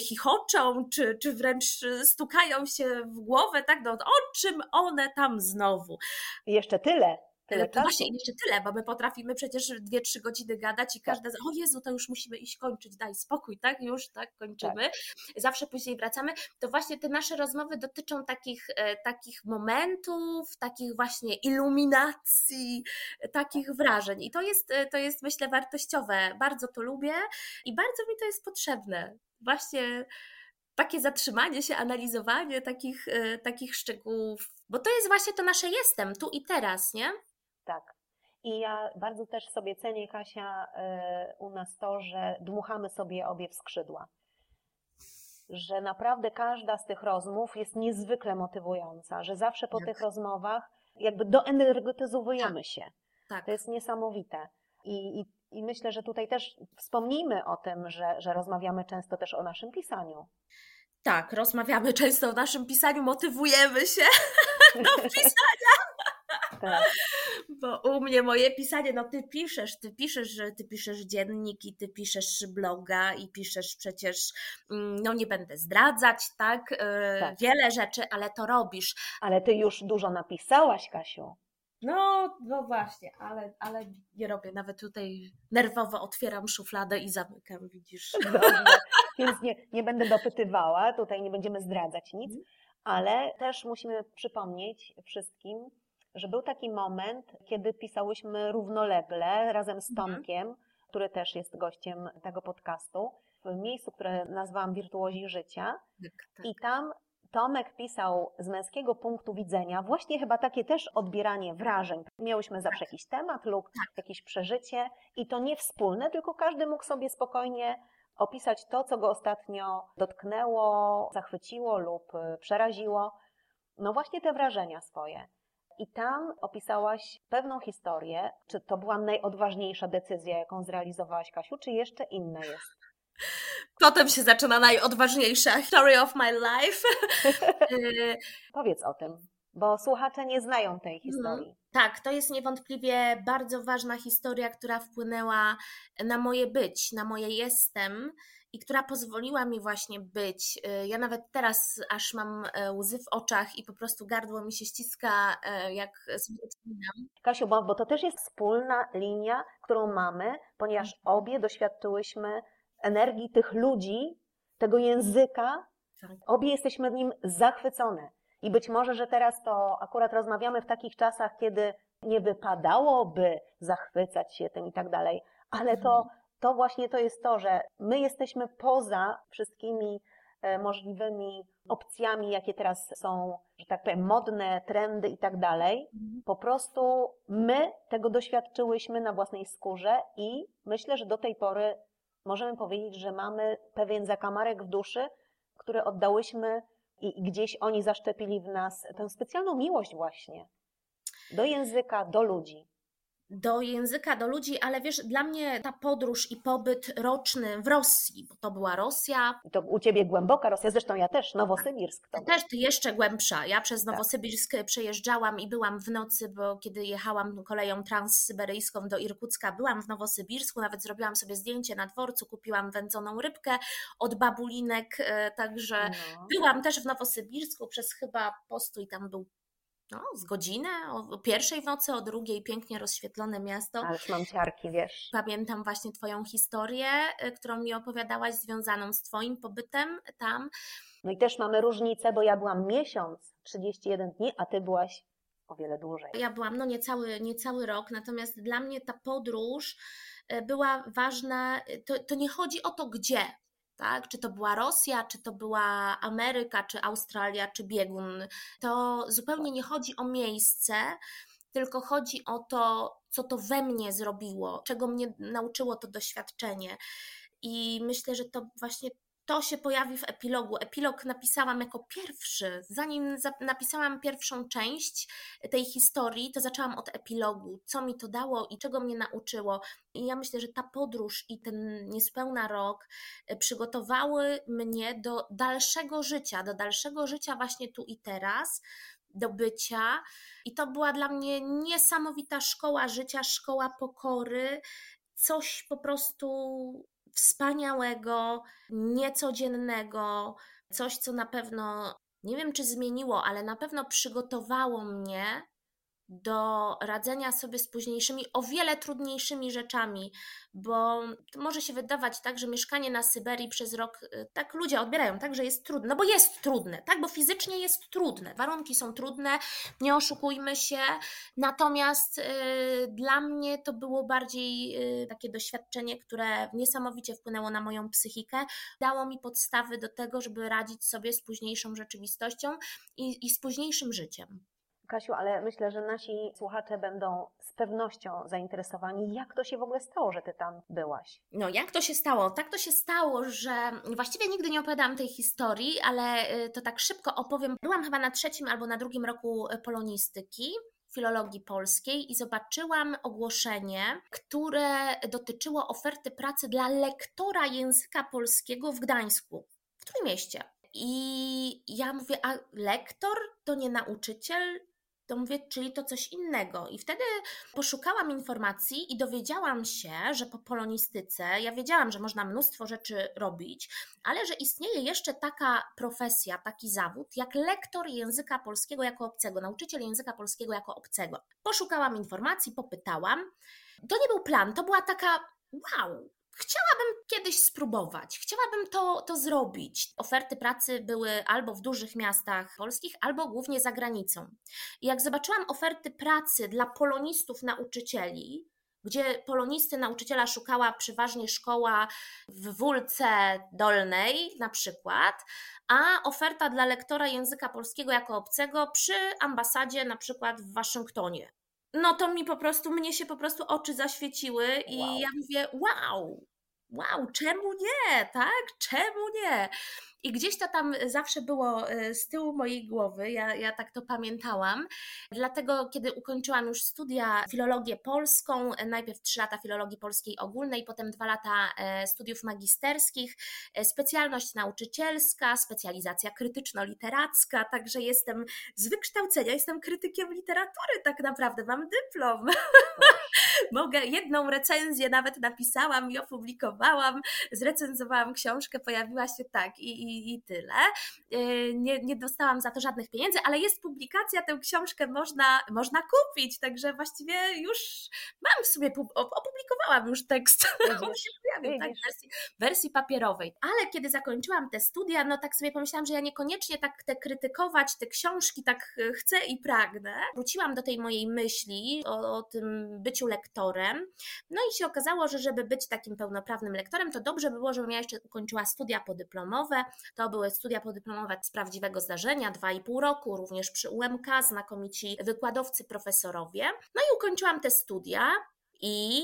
chichoczą, czy wręcz stukają się w głowę, tak, no o czym one tam znowu. Jeszcze tyle to właśnie jeszcze tyle, bo my potrafimy przecież 2-3 godziny gadać i każda o Jezu, to już musimy iść kończyć, daj spokój, tak, już, tak, kończymy. Tak. Zawsze później wracamy. To właśnie te nasze rozmowy dotyczą takich momentów, takich właśnie iluminacji, takich wrażeń. I to jest myślę wartościowe. Bardzo to lubię i bardzo mi to jest potrzebne. Właśnie takie zatrzymanie się, analizowanie takich szczegółów, bo to jest właśnie to nasze jestem, tu i teraz, nie? Tak. I ja bardzo też sobie cenię, Kasia, u nas to, że dmuchamy sobie obie w skrzydła. Że naprawdę każda z tych rozmów jest niezwykle motywująca, że zawsze po tych rozmowach jakby doenergetyzowujemy się. Tak. To jest niesamowite. I myślę, że tutaj też wspomnijmy o tym, że rozmawiamy często też o naszym pisaniu. Tak, rozmawiamy często o naszym pisaniu, motywujemy się do pisania. tak. Bo u mnie moje pisanie, no ty piszesz dzienniki, ty piszesz bloga i piszesz przecież, no nie będę zdradzać, tak, wiele rzeczy, ale to robisz. Ale ty już dużo napisałaś, Kasiu. No właśnie, ale nie robię, nawet tutaj nerwowo otwieram szufladę i zamykam, widzisz. Dobrze, więc nie będę dopytywała, tutaj nie będziemy zdradzać nic, ale też musimy przypomnieć wszystkim, że był taki moment, kiedy pisałyśmy równolegle razem z Tomkiem, który też jest gościem tego podcastu, w miejscu, które nazwałam Wirtuozi Życia. Tak. I tam Tomek pisał z męskiego punktu widzenia właśnie chyba takie też odbieranie wrażeń. Miałyśmy zawsze jakiś temat lub jakieś przeżycie i to nie wspólne, tylko każdy mógł sobie spokojnie opisać to, co go ostatnio dotknęło, zachwyciło lub przeraziło. No właśnie te wrażenia swoje. I tam opisałaś pewną historię. Czy to była najodważniejsza decyzja, jaką zrealizowałaś, Kasiu, czy jeszcze inna jest? Potem się zaczyna najodważniejsza story of my life. Powiedz o tym, bo słuchacze nie znają tej historii. Tak, to jest niewątpliwie bardzo ważna historia, która wpłynęła na moje być, na moje jestem i która pozwoliła mi właśnie być. Ja nawet teraz aż mam łzy w oczach i po prostu gardło mi się ściska, jak sobie wspominam. Kasiu, bo to też jest wspólna linia, którą mamy, ponieważ obie doświadczyłyśmy energii tych ludzi, tego języka, obie jesteśmy nim zachwycone. I być może, że teraz to akurat rozmawiamy w takich czasach, kiedy nie wypadałoby zachwycać się tym i tak dalej, ale to właśnie to jest to, że my jesteśmy poza wszystkimi możliwymi opcjami, jakie teraz są, że tak powiem, modne, trendy i tak dalej. Po prostu my tego doświadczyłyśmy na własnej skórze i myślę, że do tej pory możemy powiedzieć, że mamy pewien zakamarek w duszy, który oddałyśmy i gdzieś oni zaszczepili w nas tę specjalną miłość właśnie do języka, do ludzi. Do języka, do ludzi, ale wiesz, dla mnie ta podróż i pobyt roczny w Rosji, bo to była Rosja. I to u Ciebie głęboka Rosja, zresztą ja też, Nowosybirsk. To też jeszcze głębsza. Ja przez Nowosybirsk przejeżdżałam i byłam w nocy, bo kiedy jechałam koleją transsyberyjską do Irkucka, byłam w Nowosybirsku, nawet zrobiłam sobie zdjęcie na dworcu, kupiłam wędzoną rybkę od babulinek, także byłam też w Nowosybirsku przez chyba postój tam był. No, z godzinę, o pierwszej w nocy, o drugiej, pięknie rozświetlone miasto. Ależ mam ciarki, wiesz. Pamiętam właśnie Twoją historię, którą mi opowiadałaś, związaną z Twoim pobytem tam. No i też mamy różnicę, bo ja byłam miesiąc, 31 dni, a Ty byłaś o wiele dłużej. Ja byłam niecały rok, natomiast dla mnie ta podróż była ważna, to nie chodzi o to gdzie. Tak? Czy to była Rosja, czy to była Ameryka, czy Australia, czy biegun. To zupełnie nie chodzi o miejsce, tylko chodzi o to, co to we mnie zrobiło, czego mnie nauczyło to doświadczenie. I myślę, że to właśnie to się pojawi w epilogu. Epilog napisałam jako pierwszy. Zanim napisałam pierwszą część tej historii, to zaczęłam od epilogu. Co mi to dało i czego mnie nauczyło. I ja myślę, że ta podróż i ten niespełna rok przygotowały mnie do dalszego życia właśnie tu i teraz, do bycia. I to była dla mnie niesamowita szkoła życia, szkoła pokory. Coś po prostu wspaniałego, niecodziennego, coś, co na pewno, nie wiem czy zmieniło, ale na pewno przygotowało mnie do radzenia sobie z późniejszymi, o wiele trudniejszymi rzeczami, bo może się wydawać tak, że mieszkanie na Syberii przez rok, tak ludzie odbierają, tak, że jest trudne, no bo jest trudne, tak, bo fizycznie jest trudne, warunki są trudne, nie oszukujmy się, natomiast dla mnie to było bardziej takie doświadczenie, które niesamowicie wpłynęło na moją psychikę, dało mi podstawy do tego, żeby radzić sobie z późniejszą rzeczywistością i z późniejszym życiem. Kasiu, ale myślę, że nasi słuchacze będą z pewnością zainteresowani, jak to się w ogóle stało, że Ty tam byłaś. No jak to się stało? Tak to się stało, że właściwie nigdy nie opowiadałam tej historii, ale to tak szybko opowiem. Byłam chyba na 3. albo na 2. roku polonistyki, filologii polskiej i zobaczyłam ogłoszenie, które dotyczyło oferty pracy dla lektora języka polskiego w Gdańsku, w Trójmieście. I ja mówię, a lektor to nie nauczyciel? to mówię, czyli to coś innego. I wtedy poszukałam informacji i dowiedziałam się, że po polonistyce, ja wiedziałam, że można mnóstwo rzeczy robić, ale że istnieje jeszcze taka profesja, taki zawód, jak lektor języka polskiego jako obcego, nauczyciel języka polskiego jako obcego. Poszukałam informacji, popytałam. To nie był plan, to była taka wow, chciałabym kiedyś spróbować, chciałabym to zrobić. Oferty pracy były albo w dużych miastach polskich, albo głównie za granicą. I jak zobaczyłam oferty pracy dla polonistów nauczycieli, gdzie polonisty nauczyciela szukała przeważnie szkoła w Wólce Dolnej na przykład, a oferta dla lektora języka polskiego jako obcego przy ambasadzie na przykład w Waszyngtonie. No to mnie się po prostu oczy zaświeciły i wow. Ja mówię wow, czemu nie, tak? Czemu nie? I gdzieś to tam zawsze było z tyłu mojej głowy, ja tak to pamiętałam, dlatego kiedy ukończyłam już studia filologię polską, najpierw 3 lata filologii polskiej ogólnej, potem 2 lata studiów magisterskich, specjalność nauczycielska, specjalizacja krytyczno-literacka, także jestem z wykształcenia, jestem krytykiem literatury tak naprawdę, mam dyplom. Mogę, 1 recenzję nawet napisałam i opublikowałam, zrecenzowałam książkę, pojawiła się tak i tyle. Nie dostałam za to żadnych pieniędzy, ale jest publikacja, tę książkę można kupić, także właściwie już mam w sobie, opublikowałam już tekst. Widzisz. Tak, wersji papierowej. Ale kiedy zakończyłam te studia, no tak sobie pomyślałam, że ja niekoniecznie tak te krytykować, te książki tak chcę i pragnę. Wróciłam do tej mojej myśli o tym byciu lektorem, no i się okazało, że żeby być takim pełnoprawnym lektorem, to dobrze było, żebym ja jeszcze ukończyła studia podyplomowe. To były studia podyplomowe z prawdziwego zdarzenia, 2,5 roku, również przy UMK, znakomici wykładowcy, profesorowie. No i ukończyłam te studia i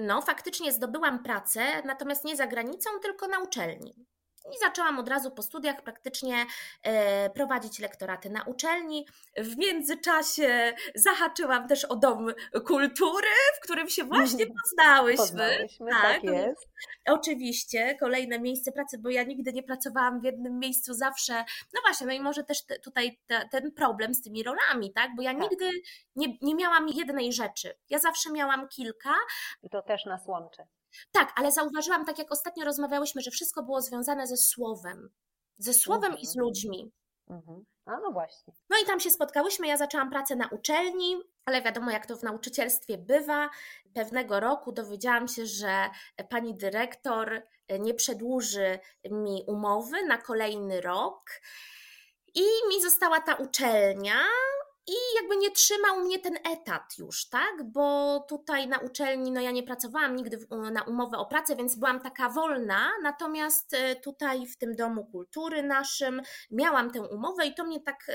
no faktycznie zdobyłam pracę, natomiast nie za granicą, tylko na uczelni. I zaczęłam od razu po studiach praktycznie prowadzić lektoraty na uczelni. W międzyczasie zahaczyłam też o Dom Kultury, w którym się właśnie poznałyśmy. Tak jest. Oczywiście, kolejne miejsce pracy, bo ja nigdy nie pracowałam w jednym miejscu zawsze. No właśnie, no i może też tutaj ten problem z tymi rolami, tak? Bo ja nigdy nie miałam jednej rzeczy. Ja zawsze miałam kilka. I to też nas łączy. Tak, ale zauważyłam, tak jak ostatnio rozmawiałyśmy, że wszystko było związane ze słowem i z ludźmi. A no właśnie. No i tam się spotkałyśmy, ja zaczęłam pracę na uczelni, ale wiadomo jak to w nauczycielstwie bywa. Pewnego roku dowiedziałam się, że pani dyrektor nie przedłuży mi umowy na kolejny rok i mi została ta uczelnia. I jakby nie trzymał mnie ten etat już, tak? Bo tutaj na uczelni, no ja nie pracowałam nigdy na umowę o pracę, więc byłam taka wolna, natomiast tutaj w tym Domu Kultury naszym miałam tę umowę i to mnie tak,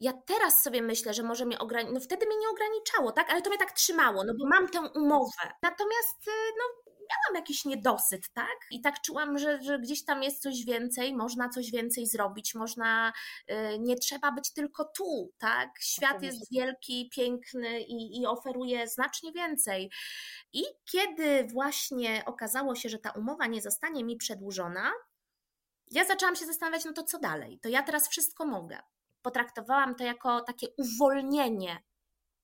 ja teraz sobie myślę, że może mnie ograniczało, no wtedy mnie nie ograniczało, tak? Ale to mnie tak trzymało, no bo mam tę umowę, natomiast no miałam jakiś niedosyt, tak? I tak czułam, że gdzieś tam jest coś więcej, można coś więcej zrobić, nie trzeba być tylko tu, tak? Świat jest wielki, piękny i oferuje znacznie więcej. I kiedy właśnie okazało się, że ta umowa nie zostanie mi przedłużona, ja zaczęłam się zastanawiać, no to co dalej? To ja teraz wszystko mogę. Potraktowałam to jako takie uwolnienie.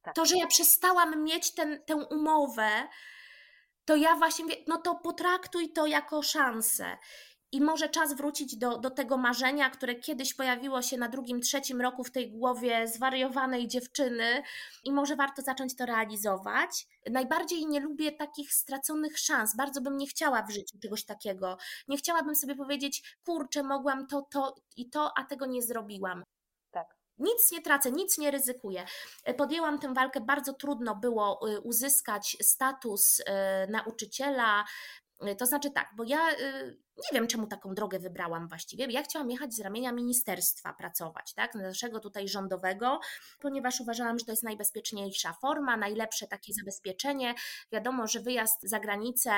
Tak. To, że ja przestałam mieć tę umowę, to ja właśnie mówię, no to potraktuj to jako szansę i może czas wrócić do tego marzenia, które kiedyś pojawiło się na 2., 3. roku w tej głowie zwariowanej dziewczyny i może warto zacząć to realizować. Najbardziej nie lubię takich straconych szans, bardzo bym nie chciała w życiu czegoś takiego, nie chciałabym sobie powiedzieć, kurczę, mogłam to i to, a tego nie zrobiłam. Nic nie tracę, nic nie ryzykuję. Podjęłam tę walkę, bardzo trudno było uzyskać status nauczyciela, to znaczy tak, bo ja nie wiem czemu taką drogę wybrałam właściwie, ja chciałam jechać z ramienia ministerstwa pracować, tak, naszego tutaj rządowego, ponieważ uważałam, że to jest najbezpieczniejsza forma, najlepsze takie zabezpieczenie, wiadomo, że wyjazd za granicę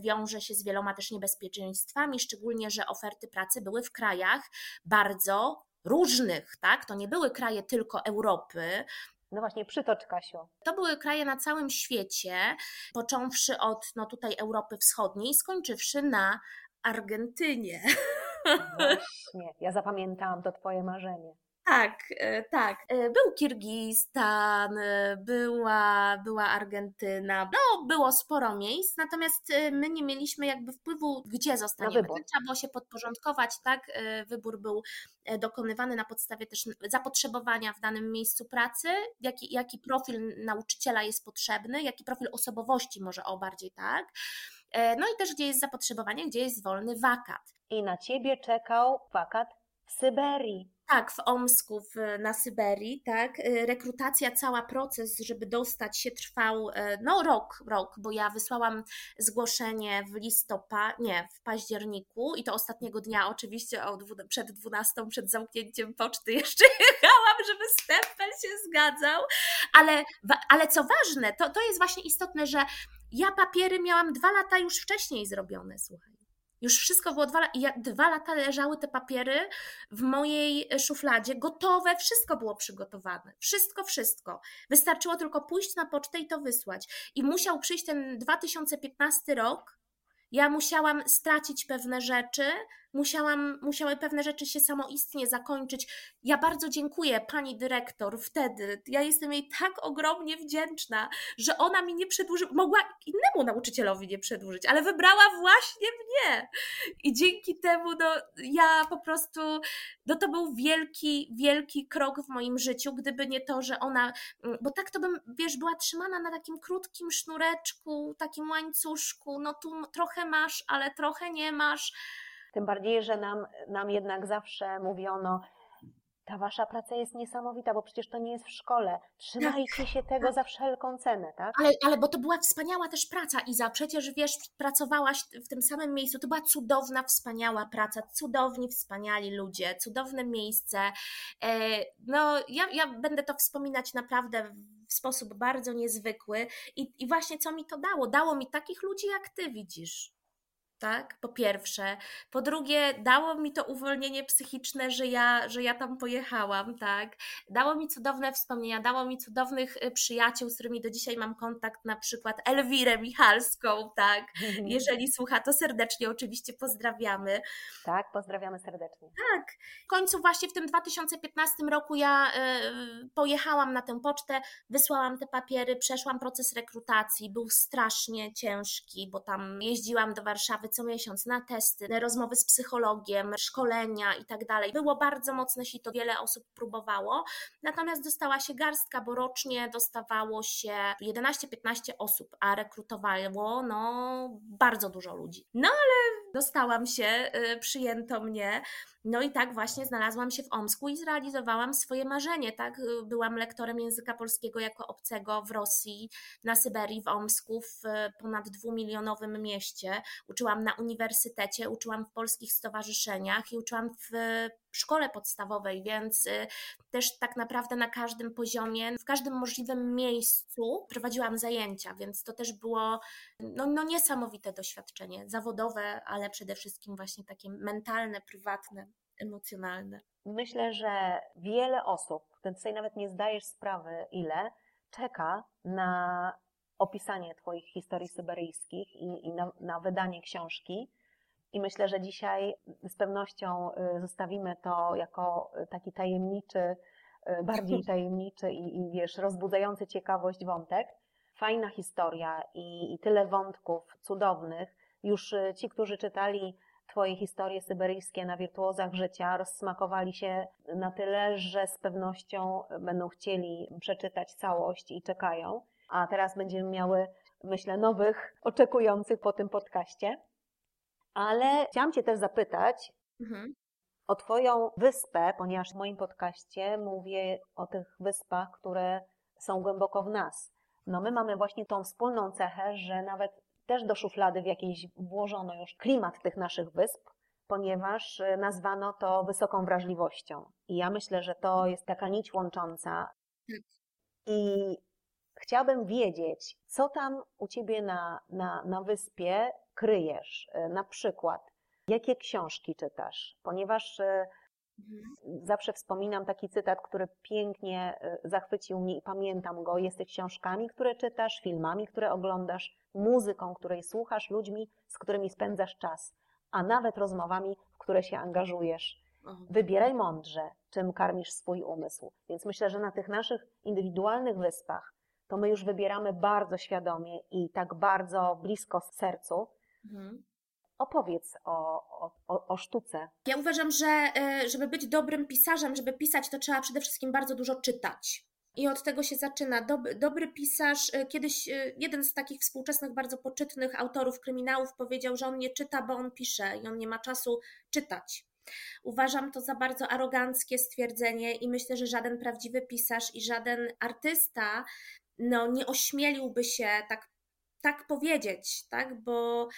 wiąże się z wieloma też niebezpieczeństwami, szczególnie, że oferty pracy były w krajach bardzo różnych, tak? To nie były kraje tylko Europy. No właśnie, przytocz Kasiu. To były kraje na całym świecie, począwszy od tutaj Europy Wschodniej, skończywszy na Argentynie. Właśnie, ja zapamiętałam to twoje marzenie. Tak. Był Kirgistan, była Argentyna. No, było sporo miejsc, natomiast my nie mieliśmy jakby wpływu, gdzie zostaniemy. Trzeba było się podporządkować, tak? Wybór był dokonywany na podstawie też zapotrzebowania w danym miejscu pracy, jaki profil nauczyciela jest potrzebny, jaki profil osobowości może bardziej, tak? No i też gdzie jest zapotrzebowanie, gdzie jest wolny wakat. I na ciebie czekał wakat w Syberii. Tak, w Omsku, na Syberii, tak, rekrutacja, cały proces, żeby dostać się trwał, no rok, bo ja wysłałam zgłoszenie w październiku i to ostatniego dnia oczywiście przed 12, przed zamknięciem poczty jeszcze jechałam, żeby stempel się zgadzał, ale co ważne, to jest właśnie istotne, że ja papiery miałam 2 lata już wcześniej zrobione, słuchaj. Już wszystko było 2 lata, i 2 lata leżały te papiery w mojej szufladzie, gotowe, wszystko było przygotowane, wszystko. Wystarczyło tylko pójść na pocztę i to wysłać. I musiał przyjść ten 2015 rok, ja musiałam stracić pewne rzeczy, musiały pewne rzeczy się samoistnie zakończyć. Ja bardzo dziękuję pani dyrektor wtedy, ja jestem jej tak ogromnie wdzięczna, że ona mi nie przedłużyła, mogła innemu nauczycielowi nie przedłużyć, ale wybrała właśnie mnie i dzięki temu ja po prostu, to był wielki krok w moim życiu, gdyby nie to, że ona, bo tak to bym, wiesz, była trzymana na takim krótkim sznureczku, takim łańcuszku, no tu trochę masz, ale trochę nie masz. Tym bardziej, że nam jednak zawsze mówiono, ta wasza praca jest niesamowita, bo przecież to nie jest w szkole. Trzymajcie się tego za wszelką cenę, tak? Ale bo to była wspaniała też praca, Iza. Przecież wiesz, pracowałaś w tym samym miejscu. To była cudowna, wspaniała praca. Cudowni, wspaniali ludzie. Cudowne miejsce. No, ja będę to wspominać naprawdę w sposób bardzo niezwykły. I właśnie co mi to dało? Dało mi takich ludzi, jak ty widzisz. Tak, po pierwsze. Po drugie, dało mi to uwolnienie psychiczne, że ja tam pojechałam, tak. Dało mi cudowne wspomnienia, dało mi cudownych przyjaciół, z którymi do dzisiaj mam kontakt, na przykład Elwirę Michalską, tak. Jeżeli słucha, to serdecznie oczywiście pozdrawiamy. Tak, pozdrawiamy serdecznie. Tak. W końcu właśnie w tym 2015 roku ja pojechałam na tę pocztę, wysłałam te papiery, przeszłam proces rekrutacji, był strasznie ciężki, bo tam jeździłam do Warszawy co miesiąc na testy, na rozmowy z psychologiem, szkolenia i tak dalej. Było bardzo mocne sito, wiele osób próbowało, natomiast dostała się garstka, bo rocznie dostawało się 11-15 osób, a rekrutowało bardzo dużo ludzi. No ale dostałam się, przyjęto mnie, no i tak właśnie znalazłam się w Omsku i zrealizowałam swoje marzenie, tak? Byłam lektorem języka polskiego jako obcego w Rosji, na Syberii, w Omsku, w ponad 2-milionowym mieście. Uczyłam na uniwersytecie, uczyłam w polskich stowarzyszeniach i uczyłam w szkole podstawowej, więc też tak naprawdę na każdym poziomie, w każdym możliwym miejscu prowadziłam zajęcia, więc to też było niesamowite doświadczenie zawodowe, ale przede wszystkim właśnie takie mentalne, prywatne, emocjonalne. Myślę, że wiele osób, tutaj nawet nie zdajesz sprawy ile, czeka na opisanie twoich historii syberyjskich i na wydanie książki. I myślę, że dzisiaj z pewnością zostawimy to jako taki tajemniczy, bardziej tajemniczy i wiesz, rozbudzający ciekawość wątek. Fajna historia i tyle wątków cudownych. Już ci, którzy czytali twoje historie syberyjskie na Wirtuozach Życia, rozsmakowali się na tyle, że z pewnością będą chcieli przeczytać całość i czekają. A teraz będziemy miały, myślę, nowych oczekujących po tym podcaście. Ale chciałam cię też zapytać o twoją wyspę, ponieważ w moim podcaście mówię o tych wyspach, które są głęboko w nas. No my mamy właśnie tą wspólną cechę, że nawet też do szuflady w jakiejś włożono już klimat tych naszych wysp, ponieważ nazwano to wysoką wrażliwością. I ja myślę, że to jest taka nić łącząca. I chciałabym wiedzieć, co tam u ciebie na wyspie kryjesz, na przykład jakie książki czytasz, ponieważ zawsze wspominam taki cytat, który pięknie zachwycił mnie i pamiętam go, jest tych książkami, które czytasz, filmami, które oglądasz, muzyką, której słuchasz, ludźmi, z którymi spędzasz czas, a nawet rozmowami, w które się angażujesz. Wybieraj mądrze, czym karmisz swój umysł. Więc myślę, że na tych naszych indywidualnych wyspach to my już wybieramy bardzo świadomie i tak bardzo blisko sercu. Mhm. Opowiedz o sztuce. Ja uważam, że żeby być dobrym pisarzem, żeby pisać, to trzeba przede wszystkim bardzo dużo czytać. I od tego się zaczyna. Dobry pisarz, kiedyś jeden z takich współczesnych, bardzo poczytnych autorów kryminałów powiedział, że on nie czyta, bo on pisze i on nie ma czasu czytać. Uważam to za bardzo aroganckie stwierdzenie i myślę, że żaden prawdziwy pisarz i żaden artysta nie ośmieliłby się tak powiedzieć, tak? Bo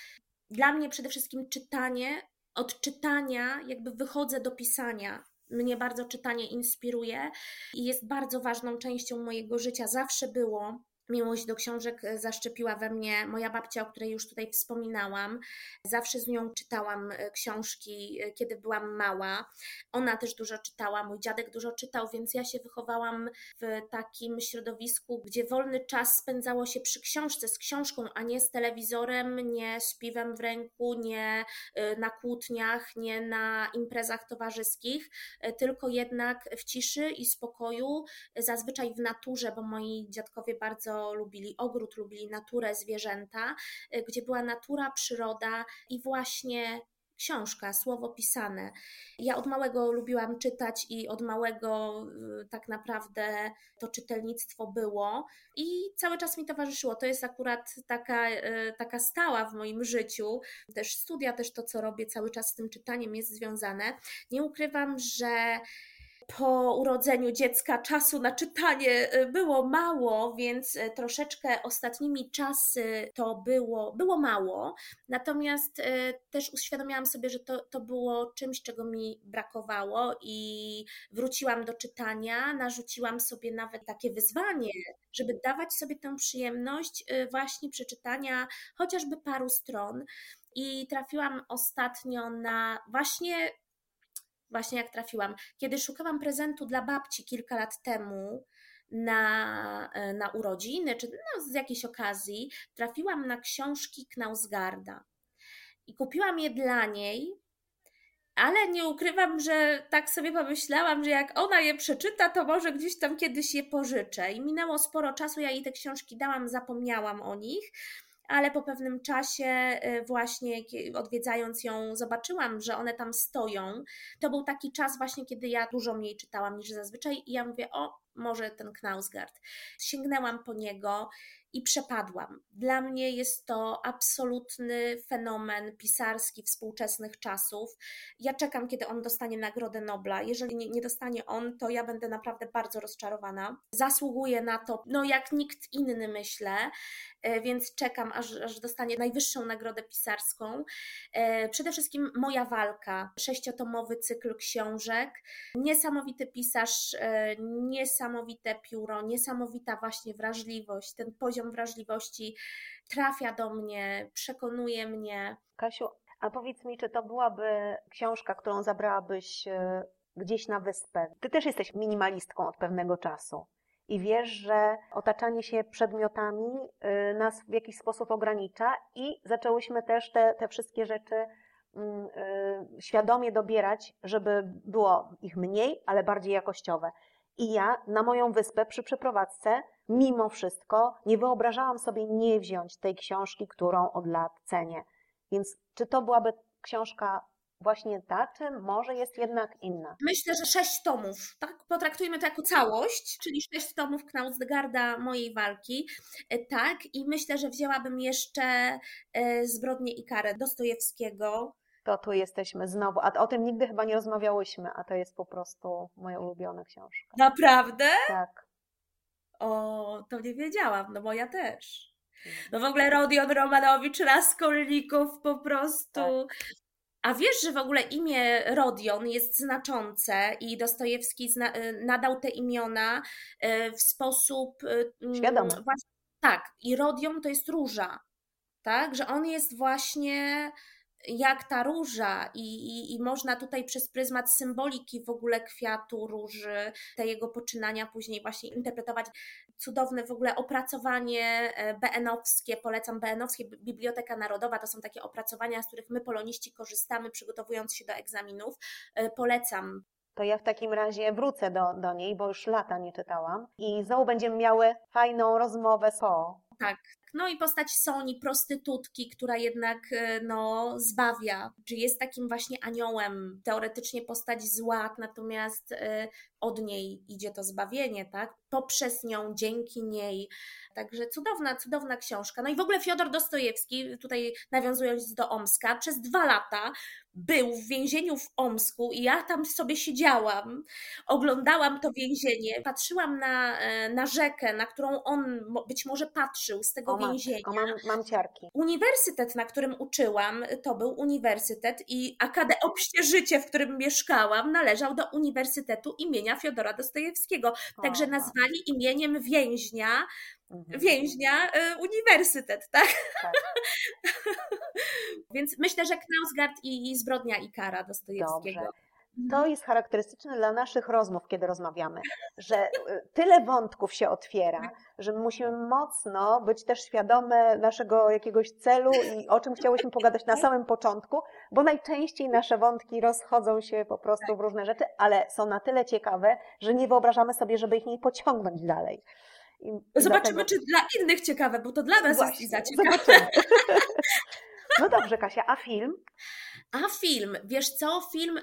dla mnie przede wszystkim czytanie, od czytania jakby wychodzę do pisania. Mnie bardzo czytanie inspiruje i jest bardzo ważną częścią mojego życia. Zawsze było. Miłość do książek zaszczepiła we mnie moja babcia, o której już tutaj wspominałam. Zawsze z nią czytałam książki, kiedy byłam mała. Ona też dużo czytała, mój dziadek dużo czytał, więc ja się wychowałam w takim środowisku, gdzie wolny czas spędzało się przy książce, z książką, a nie z telewizorem, nie z piwem w ręku, nie na kłótniach, nie na imprezach towarzyskich, tylko jednak w ciszy i spokoju, zazwyczaj w naturze, bo moi dziadkowie bardzo lubili ogród, lubili naturę, zwierzęta, gdzie była natura, przyroda i właśnie książka, słowo pisane. Ja od małego lubiłam czytać i od małego tak naprawdę to czytelnictwo było i cały czas mi towarzyszyło. To jest akurat taka stała w moim życiu. Też studia, też to, co robię cały czas z tym czytaniem jest związane. Nie ukrywam, że po urodzeniu dziecka czasu na czytanie było mało, więc troszeczkę ostatnimi czasy to było mało, natomiast też uświadomiłam sobie, że to było czymś, czego mi brakowało i wróciłam do czytania, narzuciłam sobie nawet takie wyzwanie, żeby dawać sobie tę przyjemność właśnie przeczytania chociażby paru stron i trafiłam ostatnio na właśnie jak trafiłam, kiedy szukałam prezentu dla babci kilka lat temu na urodziny, czy z jakiejś okazji, trafiłam na książki Knausgarda i kupiłam je dla niej, ale nie ukrywam, że tak sobie pomyślałam, że jak ona je przeczyta, to może gdzieś tam kiedyś je pożyczę i minęło sporo czasu, ja jej te książki dałam, zapomniałam o nich. Ale po pewnym czasie właśnie odwiedzając ją zobaczyłam, że one tam stoją. To był taki czas właśnie, kiedy ja dużo mniej czytałam niż zazwyczaj i ja mówię, może ten Knausgard. Sięgnęłam po niego i przepadłam. Dla mnie jest to absolutny fenomen pisarski współczesnych czasów. Ja czekam, kiedy on dostanie Nagrodę Nobla. Jeżeli nie dostanie on, to ja będę naprawdę bardzo rozczarowana. Zasługuje na to, jak nikt inny myślę, więc czekam, aż dostanie najwyższą nagrodę pisarską. Przede wszystkim Moja walka, 6-tomowy cykl książek. Niesamowity pisarz, niesamowite pióro, niesamowita właśnie wrażliwość, ten poziom wrażliwości trafia do mnie, przekonuje mnie. Kasiu, a powiedz mi, czy to byłaby książka, którą zabrałabyś gdzieś na wyspę? Ty też jesteś minimalistką od pewnego czasu i wiesz, że otaczanie się przedmiotami nas w jakiś sposób ogranicza i zaczęłyśmy też te wszystkie rzeczy świadomie dobierać, żeby było ich mniej, ale bardziej jakościowe. I ja na moją wyspę przy przeprowadzce mimo wszystko nie wyobrażałam sobie nie wziąć tej książki, którą od lat cenię. Więc czy to byłaby książka właśnie ta, czy może jest jednak inna? Myślę, że 6 tomów, tak? Potraktujmy to jako całość, czyli 6 tomów Knausgarda, Mojej walki, tak? I myślę, że wzięłabym jeszcze Zbrodnię i karę Dostojewskiego. To tu jesteśmy znowu, a o tym nigdy chyba nie rozmawiałyśmy, a to jest po prostu moja ulubiona książka. Naprawdę? Tak. O, to nie wiedziałam, bo ja też. W ogóle Rodion Romanowicz, Raskolnikow po prostu. Tak. A wiesz, że w ogóle imię Rodion jest znaczące i Dostojewski nadał te imiona w sposób... Świadomy. Właśnie, tak, i Rodion to jest róża, tak, że on jest właśnie... jak ta róża i można tutaj przez pryzmat symboliki w ogóle kwiatu, róży, te jego poczynania później właśnie interpretować. Cudowne w ogóle opracowanie BN-owskie, polecam BN-owskie, Biblioteka Narodowa, to są takie opracowania, z których my poloniści korzystamy, przygotowując się do egzaminów, polecam. To ja w takim razie wrócę do niej, bo już lata nie czytałam i znowu będziemy miały fajną rozmowę po. Tak. No i postać Soni, prostytutki, która jednak zbawia, czy jest takim właśnie aniołem, teoretycznie postać zła, natomiast od niej idzie to zbawienie, tak? Poprzez nią, dzięki niej. Także cudowna, cudowna książka. No i w ogóle Fiodor Dostojewski, tutaj nawiązując do Omska, przez 2 lata był w więzieniu w Omsku i ja tam sobie siedziałam, oglądałam to więzienie, patrzyłam na rzekę, na którą on być może patrzył z tego więzienia. Mam ciarki. Uniwersytet, na którym uczyłam, to był uniwersytet i Akademia Obszcheżycie, w którym mieszkałam, należał do Uniwersytetu imienia Fiodora Dostojewskiego. Także nazwali imieniem więźnia uniwersytet, tak? Więc myślę, że Knausgård i Zbrodnia i Kara Dostojewskiego. Dobrze. To jest charakterystyczne dla naszych rozmów, kiedy rozmawiamy, że tyle wątków się otwiera, że musimy mocno być też świadome naszego jakiegoś celu i o czym chciałyśmy pogadać na samym początku, bo najczęściej nasze wątki rozchodzą się po prostu w różne rzeczy, ale są na tyle ciekawe, że nie wyobrażamy sobie, żeby ich nie pociągnąć dalej. Zobaczymy, dlatego... czy dla innych ciekawe, bo to dla nas właśnie, jest za ciekawe. Zobaczymy. No dobrze, Kasia, a film? A film, wiesz co, film,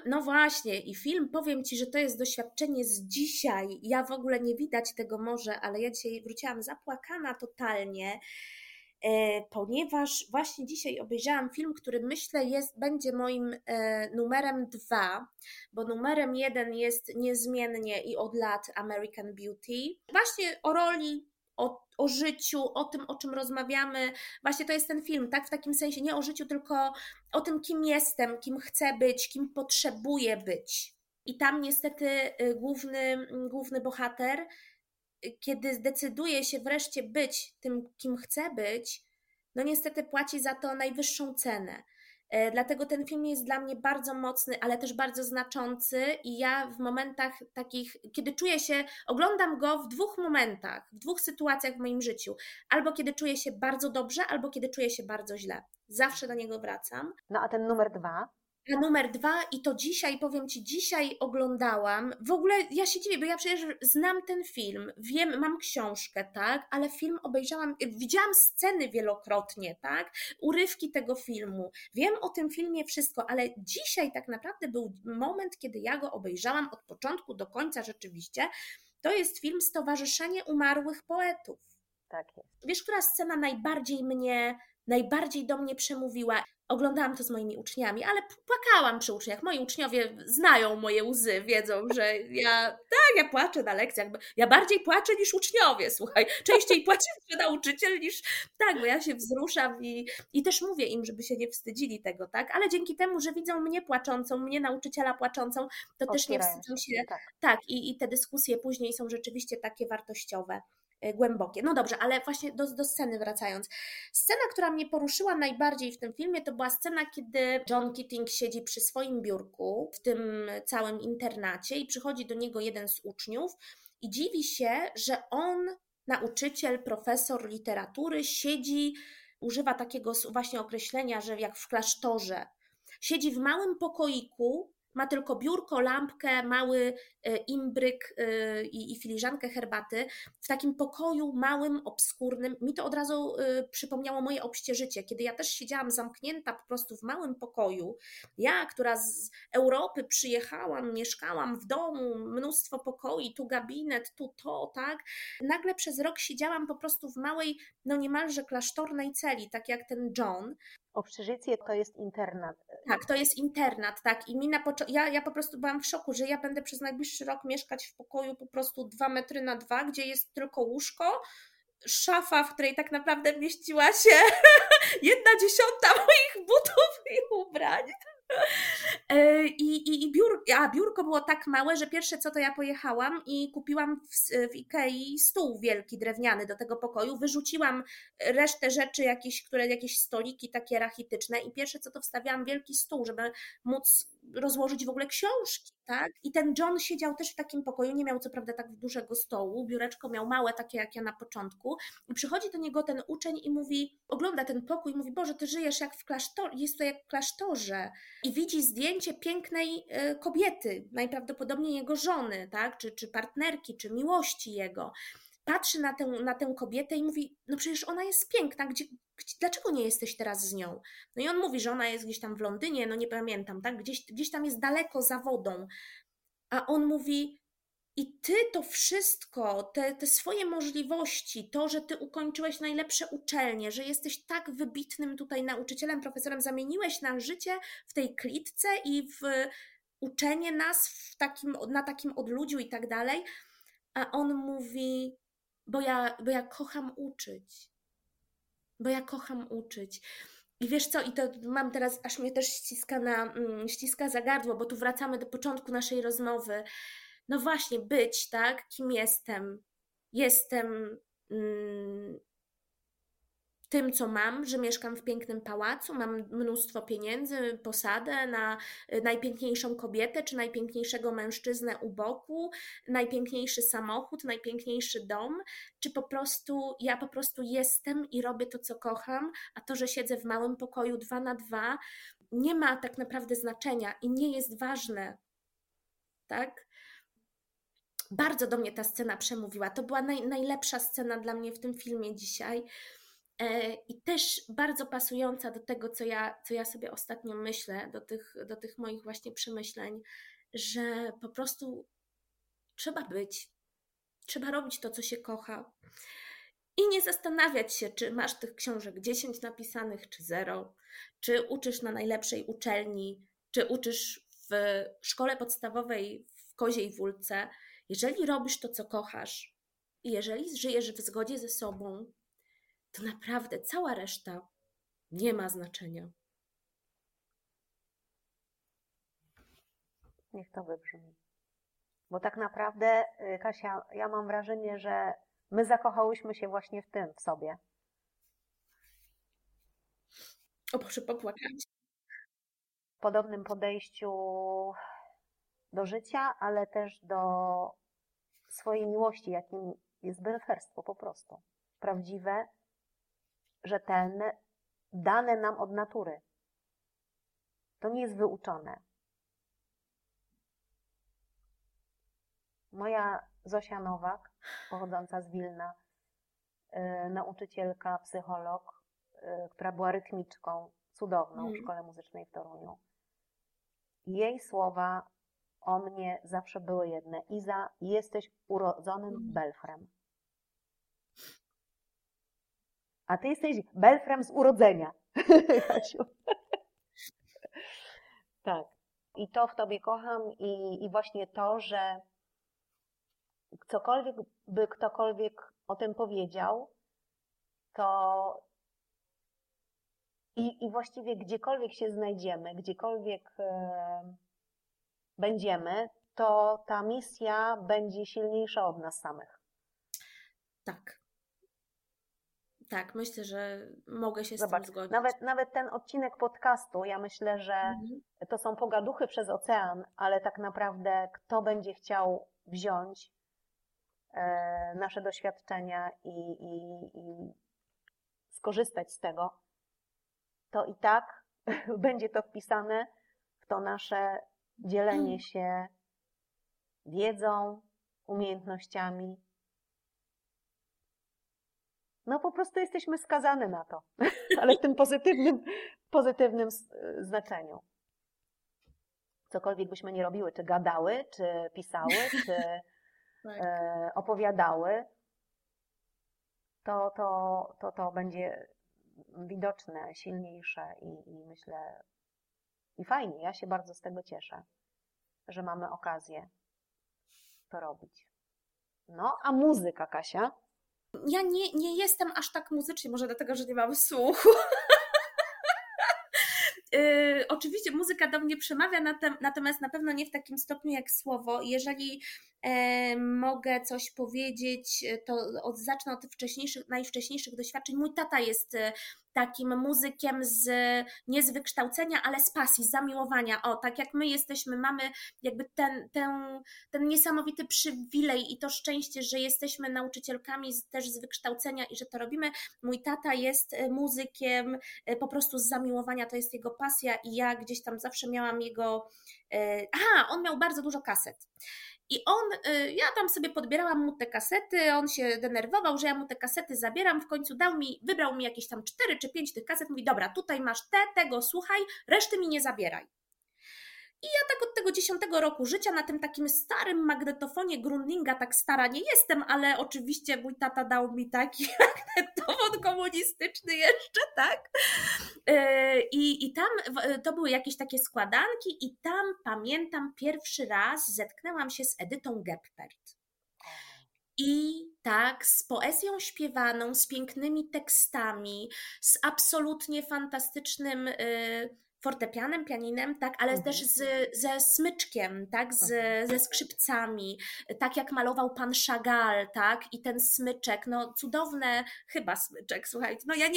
powiem Ci, że to jest doświadczenie z dzisiaj. Ja w ogóle nie widać tego może, ale ja dzisiaj wróciłam zapłakana totalnie, ponieważ właśnie dzisiaj obejrzałam film, który myślę będzie moim numerem 2, bo numerem 1 jest niezmiennie i od lat American Beauty. Właśnie o roli, o życiu, o tym, o czym rozmawiamy. Właśnie to jest ten film, tak? W takim sensie nie o życiu, tylko o tym, kim jestem, kim chcę być, kim potrzebuję być. I tam niestety główny bohater, kiedy zdecyduje się wreszcie być tym, kim chce być, no niestety płaci za to najwyższą cenę. Dlatego ten film jest dla mnie bardzo mocny, ale też bardzo znaczący i ja w momentach takich, kiedy czuję się, oglądam go w 2 momentach, w 2 sytuacjach w moim życiu. Albo kiedy czuję się bardzo dobrze, albo kiedy czuję się bardzo źle. Zawsze do niego wracam. No a ten numer 2? A numer 2 i to dzisiaj, powiem Ci, dzisiaj oglądałam. W ogóle ja się dziwię, bo ja przecież znam ten film, wiem, mam książkę, tak, ale film obejrzałam, widziałam sceny wielokrotnie, tak, urywki tego filmu, wiem o tym filmie wszystko, ale dzisiaj tak naprawdę był moment, kiedy ja go obejrzałam od początku do końca rzeczywiście. To jest film Stowarzyszenie Umarłych Poetów. Tak jest. Wiesz, która scena najbardziej do mnie przemówiła? Oglądałam to z moimi uczniami, ale płakałam przy uczniach. Moi uczniowie znają moje łzy, wiedzą, że ja płaczę na lekcjach. Ja bardziej płaczę niż uczniowie, słuchaj. Częściej płaczę niż nauczyciel bo ja się wzruszam i też mówię im, żeby się nie wstydzili tego, tak? Ale dzięki temu, że widzą mnie płaczącą, mnie nauczyciela płaczącą, to też nie wstydzą się. Tak, i te dyskusje później są rzeczywiście takie wartościowe. Głębokie. No dobrze, ale właśnie do sceny wracając. Scena, która mnie poruszyła najbardziej w tym filmie, to była scena, kiedy John Keating siedzi przy swoim biurku w tym całym internacie i przychodzi do niego jeden z uczniów i dziwi się, że on, nauczyciel, profesor literatury, siedzi, używa takiego właśnie określenia, że jak w klasztorze, siedzi w małym pokoiku, ma tylko biurko, lampkę, mały imbryk i filiżankę herbaty w takim pokoju małym, obskurnym. Mi to od razu przypomniało moje obszcheżycie, kiedy ja też siedziałam zamknięta po prostu w małym pokoju. Ja, która z Europy przyjechałam, mieszkałam w domu, mnóstwo pokoi, tu gabinet, tu to, tak. Nagle przez rok siedziałam po prostu w małej, niemalże klasztornej celi, tak jak ten John. Obszczyżycie to jest internat. Tak, to jest internat, tak. I mi ja po prostu byłam w szoku, że ja będę przez najbliższy rok mieszkać w pokoju po prostu 2 metry na 2, gdzie jest tylko łóżko, szafa, w której tak naprawdę mieściła się 1/10 moich butów i ubrań. Biurko było tak małe, że pierwsze co to ja pojechałam i kupiłam w Ikei stół wielki, drewniany do tego pokoju, wyrzuciłam resztę rzeczy, jakieś stoliki takie rachityczne i pierwsze co to wstawiałam wielki stół, żeby móc rozłożyć w ogóle książki, tak? I ten John siedział też w takim pokoju, nie miał co prawda tak dużego stołu, biureczko miał małe, takie jak ja na początku i przychodzi do niego ten uczeń i mówi, ogląda ten pokój i mówi, Boże, ty żyjesz jak w klasztorze, jest to jak w klasztorze i widzi zdjęcie pięknej kobiety, najprawdopodobniej jego żony, tak? Czy partnerki, czy miłości jego. Patrzy na tę kobietę i mówi, no przecież ona jest piękna, dlaczego nie jesteś teraz z nią? No i on mówi, że ona jest gdzieś tam w Londynie, no nie pamiętam, tak? Gdzieś tam jest daleko za wodą. A on mówi, i ty to wszystko, te swoje możliwości, to, że ty ukończyłeś najlepsze uczelnie, że jesteś tak wybitnym tutaj nauczycielem, profesorem, zamieniłeś na życie w tej klitce i w uczenie nas na takim odludziu i tak dalej. A on mówi, bo ja kocham uczyć. Bo ja kocham uczyć. I wiesz co, i to mam teraz, aż mnie też ściska za gardło, bo tu wracamy do początku naszej rozmowy. No właśnie, być, tak? Kim jestem? Jestem tym, co mam, że mieszkam w pięknym pałacu, mam mnóstwo pieniędzy, posadę na najpiękniejszą kobietę czy najpiękniejszego mężczyznę u boku, najpiękniejszy samochód, najpiękniejszy dom, czy po prostu jestem i robię to, co kocham, a to, że siedzę w małym pokoju 2x2 nie ma tak naprawdę znaczenia i nie jest ważne, tak? Bardzo do mnie ta scena przemówiła, to była najlepsza scena dla mnie w tym filmie dzisiaj, i też bardzo pasująca do tego, co ja sobie ostatnio myślę, do tych moich właśnie przemyśleń, że po prostu trzeba być, trzeba robić to, co się kocha i nie zastanawiać się, czy masz tych książek 10 napisanych, czy 0, czy uczysz na najlepszej uczelni, czy uczysz w szkole podstawowej w Koziej Wólce. Jeżeli robisz to, co kochasz i jeżeli żyjesz w zgodzie ze sobą, to naprawdę cała reszta nie ma znaczenia. Niech to wybrzmi. Bo tak naprawdę, Kasia, ja mam wrażenie, że my zakochałyśmy się właśnie w tym, w sobie. O Boże, popłakać. W podobnym podejściu do życia, ale też do swojej miłości, jakim jest belferstwo po prostu. Prawdziwe, rzetelne, dane nam od natury. To nie jest wyuczone. Moja Zosia Nowak, pochodząca z Wilna, nauczycielka, psycholog, która była rytmiczką cudowną w szkole muzycznej w Toruniu. Jej słowa o mnie zawsze były jedne. Iza, jesteś urodzonym belfrem. A ty jesteś belfrem z urodzenia, Kasiu. Tak. I to w tobie kocham i właśnie to, że cokolwiek by ktokolwiek o tym powiedział, to i właściwie gdziekolwiek się znajdziemy, gdziekolwiek będziemy, to ta misja będzie silniejsza od nas samych. Tak. Tak, myślę, że mogę się z tym zgodzić. Nawet ten odcinek podcastu, ja myślę, że to są pogaduchy przez ocean, ale tak naprawdę kto będzie chciał wziąć nasze doświadczenia i skorzystać z tego, to i tak będzie to wpisane w to nasze dzielenie się wiedzą, umiejętnościami. No po prostu jesteśmy skazane na to, ale w tym pozytywnym znaczeniu. Cokolwiek byśmy nie robiły, czy gadały, czy pisały, czy opowiadały, to będzie widoczne, silniejsze i myślę, i fajnie, ja się bardzo z tego cieszę, że mamy okazję to robić. No, a muzyka, Kasia? Ja nie jestem aż tak muzycznie, może dlatego, że nie mam słuchu. Oczywiście muzyka do mnie przemawia, natomiast na pewno nie w takim stopniu jak słowo. Jeżeli mogę coś powiedzieć, to zacznę od najwcześniejszych doświadczeń. Mój tata jest takim muzykiem nie z wykształcenia, ale z pasji, z zamiłowania. O, tak jak my jesteśmy, mamy jakby ten niesamowity przywilej i to szczęście, że jesteśmy nauczycielkami też z wykształcenia i że to robimy. Mój tata jest muzykiem po prostu z zamiłowania, to jest jego pasja i ja gdzieś tam zawsze miałam jego... on miał bardzo dużo kaset. I ja tam sobie podbierałam mu te kasety, on się denerwował, że ja mu te kasety zabieram, w końcu wybrał mi jakieś tam 4 czy 5 tych kaset, mówi dobra, tutaj masz tego słuchaj, reszty mi nie zabieraj. I ja tak od tego 10 roku życia na tym takim starym magnetofonie Grundlinga, tak stara nie jestem, ale oczywiście mój tata dał mi taki magnetofon komunistyczny jeszcze, tak? I tam to były jakieś takie składanki i tam pamiętam pierwszy raz zetknęłam się z Edytą Geppert. I tak z poezją śpiewaną, z pięknymi tekstami, z absolutnie fantastycznym... fortepianem, pianinem, tak, ale też ze smyczkiem, tak, ze skrzypcami, tak jak malował pan Chagall, tak, i ten smyczek, no cudowne, chyba smyczek, słuchajcie, no ja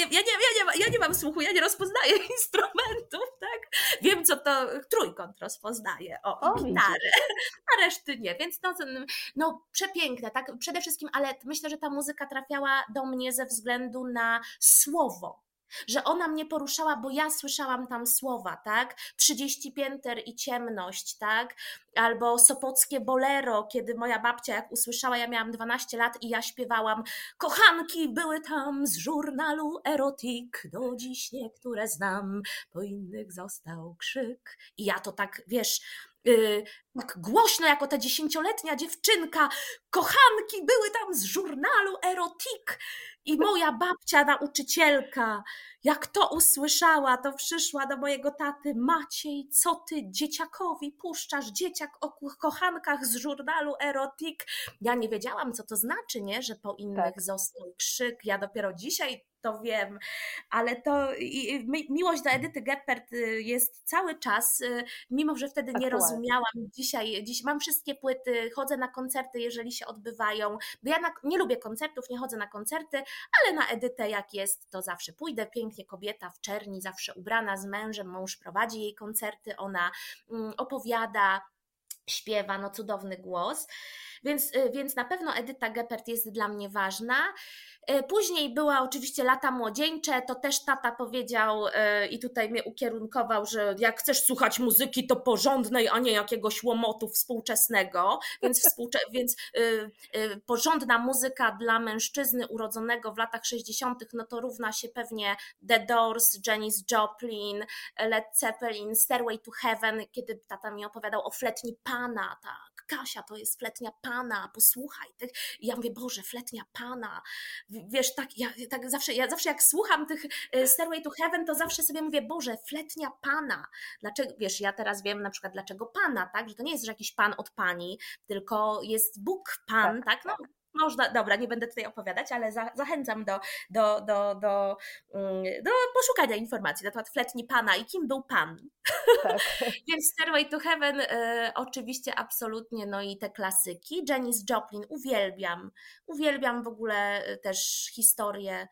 nie mam słuchu, ja nie rozpoznaję instrumentów, tak, wiem co to, trójkąt rozpoznaję, gitary, a reszty nie, więc no przepiękne, tak, przede wszystkim, ale myślę, że ta muzyka trafiała do mnie ze względu na słowo, że ona mnie poruszała, bo ja słyszałam tam słowa, tak? 30 pięter i ciemność, tak? Albo sopockie bolero, kiedy moja babcia jak usłyszała, ja miałam 12 lat i ja śpiewałam kochanki były tam z żurnalu Erotik, do dziś niektóre znam, po innych został krzyk. I ja to tak, wiesz... tak głośno jako ta 10-letnia dziewczynka, kochanki były tam z żurnalu Erotik i moja babcia nauczycielka, jak to usłyszała, to przyszła do mojego taty: Maciej, co ty dzieciakowi puszczasz, dzieciak o kochankach z żurnalu Erotik. Ja nie wiedziałam co to znaczy, nie, że po innych został krzyk, ja dopiero dzisiaj to wiem, ale to miłość do Edyty Geppert jest cały czas, mimo że wtedy nie rozumiałam. Dziś mam wszystkie płyty, chodzę na koncerty, jeżeli się odbywają, bo ja nie lubię koncertów, nie chodzę na koncerty, ale na Edytę jak jest, to zawsze pójdę. Pięknie kobieta w czerni, zawsze ubrana z mężem, mąż prowadzi jej koncerty, ona opowiada, śpiewa, no cudowny głos. Więc na pewno Edyta Geppert jest dla mnie ważna. Później była oczywiście lata młodzieńcze, to też tata powiedział i tutaj mnie ukierunkował, że jak chcesz słuchać muzyki, to porządnej, a nie jakiegoś łomotu współczesnego, więc porządna muzyka dla mężczyzny urodzonego w latach 60. no to równa się pewnie The Doors, Janis Joplin, Led Zeppelin, Stairway to Heaven, kiedy tata mi opowiadał o fletni pana, tak, Kasia, to jest fletnia pana, posłuchaj. Ja mówię, Boże, fletnia pana. Wiesz, ja zawsze jak słucham tych Stairway to Heaven, to zawsze sobie mówię, Boże, fletnia pana. Dlaczego? Wiesz, ja teraz wiem na przykład dlaczego pana, tak? Że to nie jest, że jakiś pan od pani, tylko jest Bóg pan, tak? No. Można, dobra, nie będę tutaj opowiadać, ale zachęcam do poszukania informacji na temat fletni pana i kim był pan. Tak. Więc Stairway to Heaven oczywiście absolutnie, no i te klasyki. Janis Joplin, uwielbiam w ogóle też historię,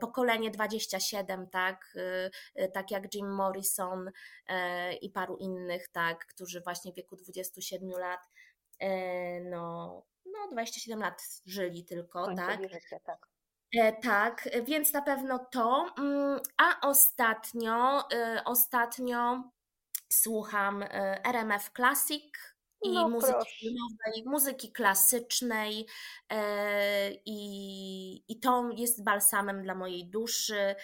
pokolenie 27, tak? Tak jak Jim Morrison i paru innych, tak? Którzy właśnie w wieku 27 lat, 27 lat żyli tylko, tak? Życie, tak. Tak, więc na pewno to. A ostatnio słucham RMF Classic i muzyki klasycznej i to jest balsamem dla mojej duszy.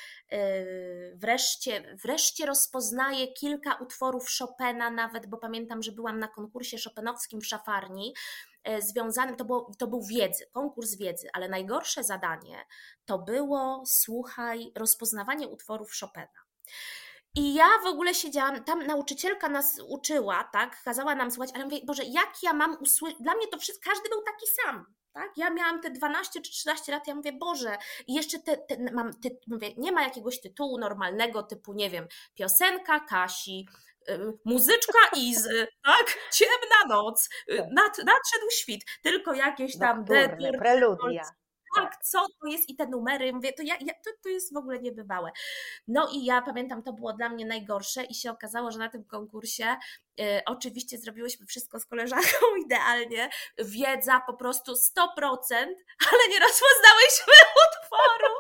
Wreszcie rozpoznaję kilka utworów Chopina nawet, bo pamiętam, że byłam na konkursie chopinowskim w Szafarni, związanym, to był konkurs wiedzy, ale najgorsze zadanie to było, słuchaj, rozpoznawanie utworów Chopina. I ja w ogóle siedziałam, tam nauczycielka nas uczyła, tak, kazała nam słuchać, ale mówię, Boże, jak ja mam usłyszeć, dla mnie to wszystko, każdy był taki sam. tak? Ja miałam te 12 czy 13 lat, ja mówię, Boże, i jeszcze mówię, nie ma jakiegoś tytułu normalnego typu, nie wiem, piosenka Kasi, muzyczka Izy, tak? Ciemna noc, nadszedł świt, tylko jakieś tam debil, preludia. Tak, co to jest i te numery, mówię, to jest w ogóle niebywałe. No i ja pamiętam, to było dla mnie najgorsze i się okazało, że na tym konkursie oczywiście zrobiłyśmy wszystko z koleżanką idealnie, wiedza po prostu 100%, ale nie rozpoznałyśmy utworu.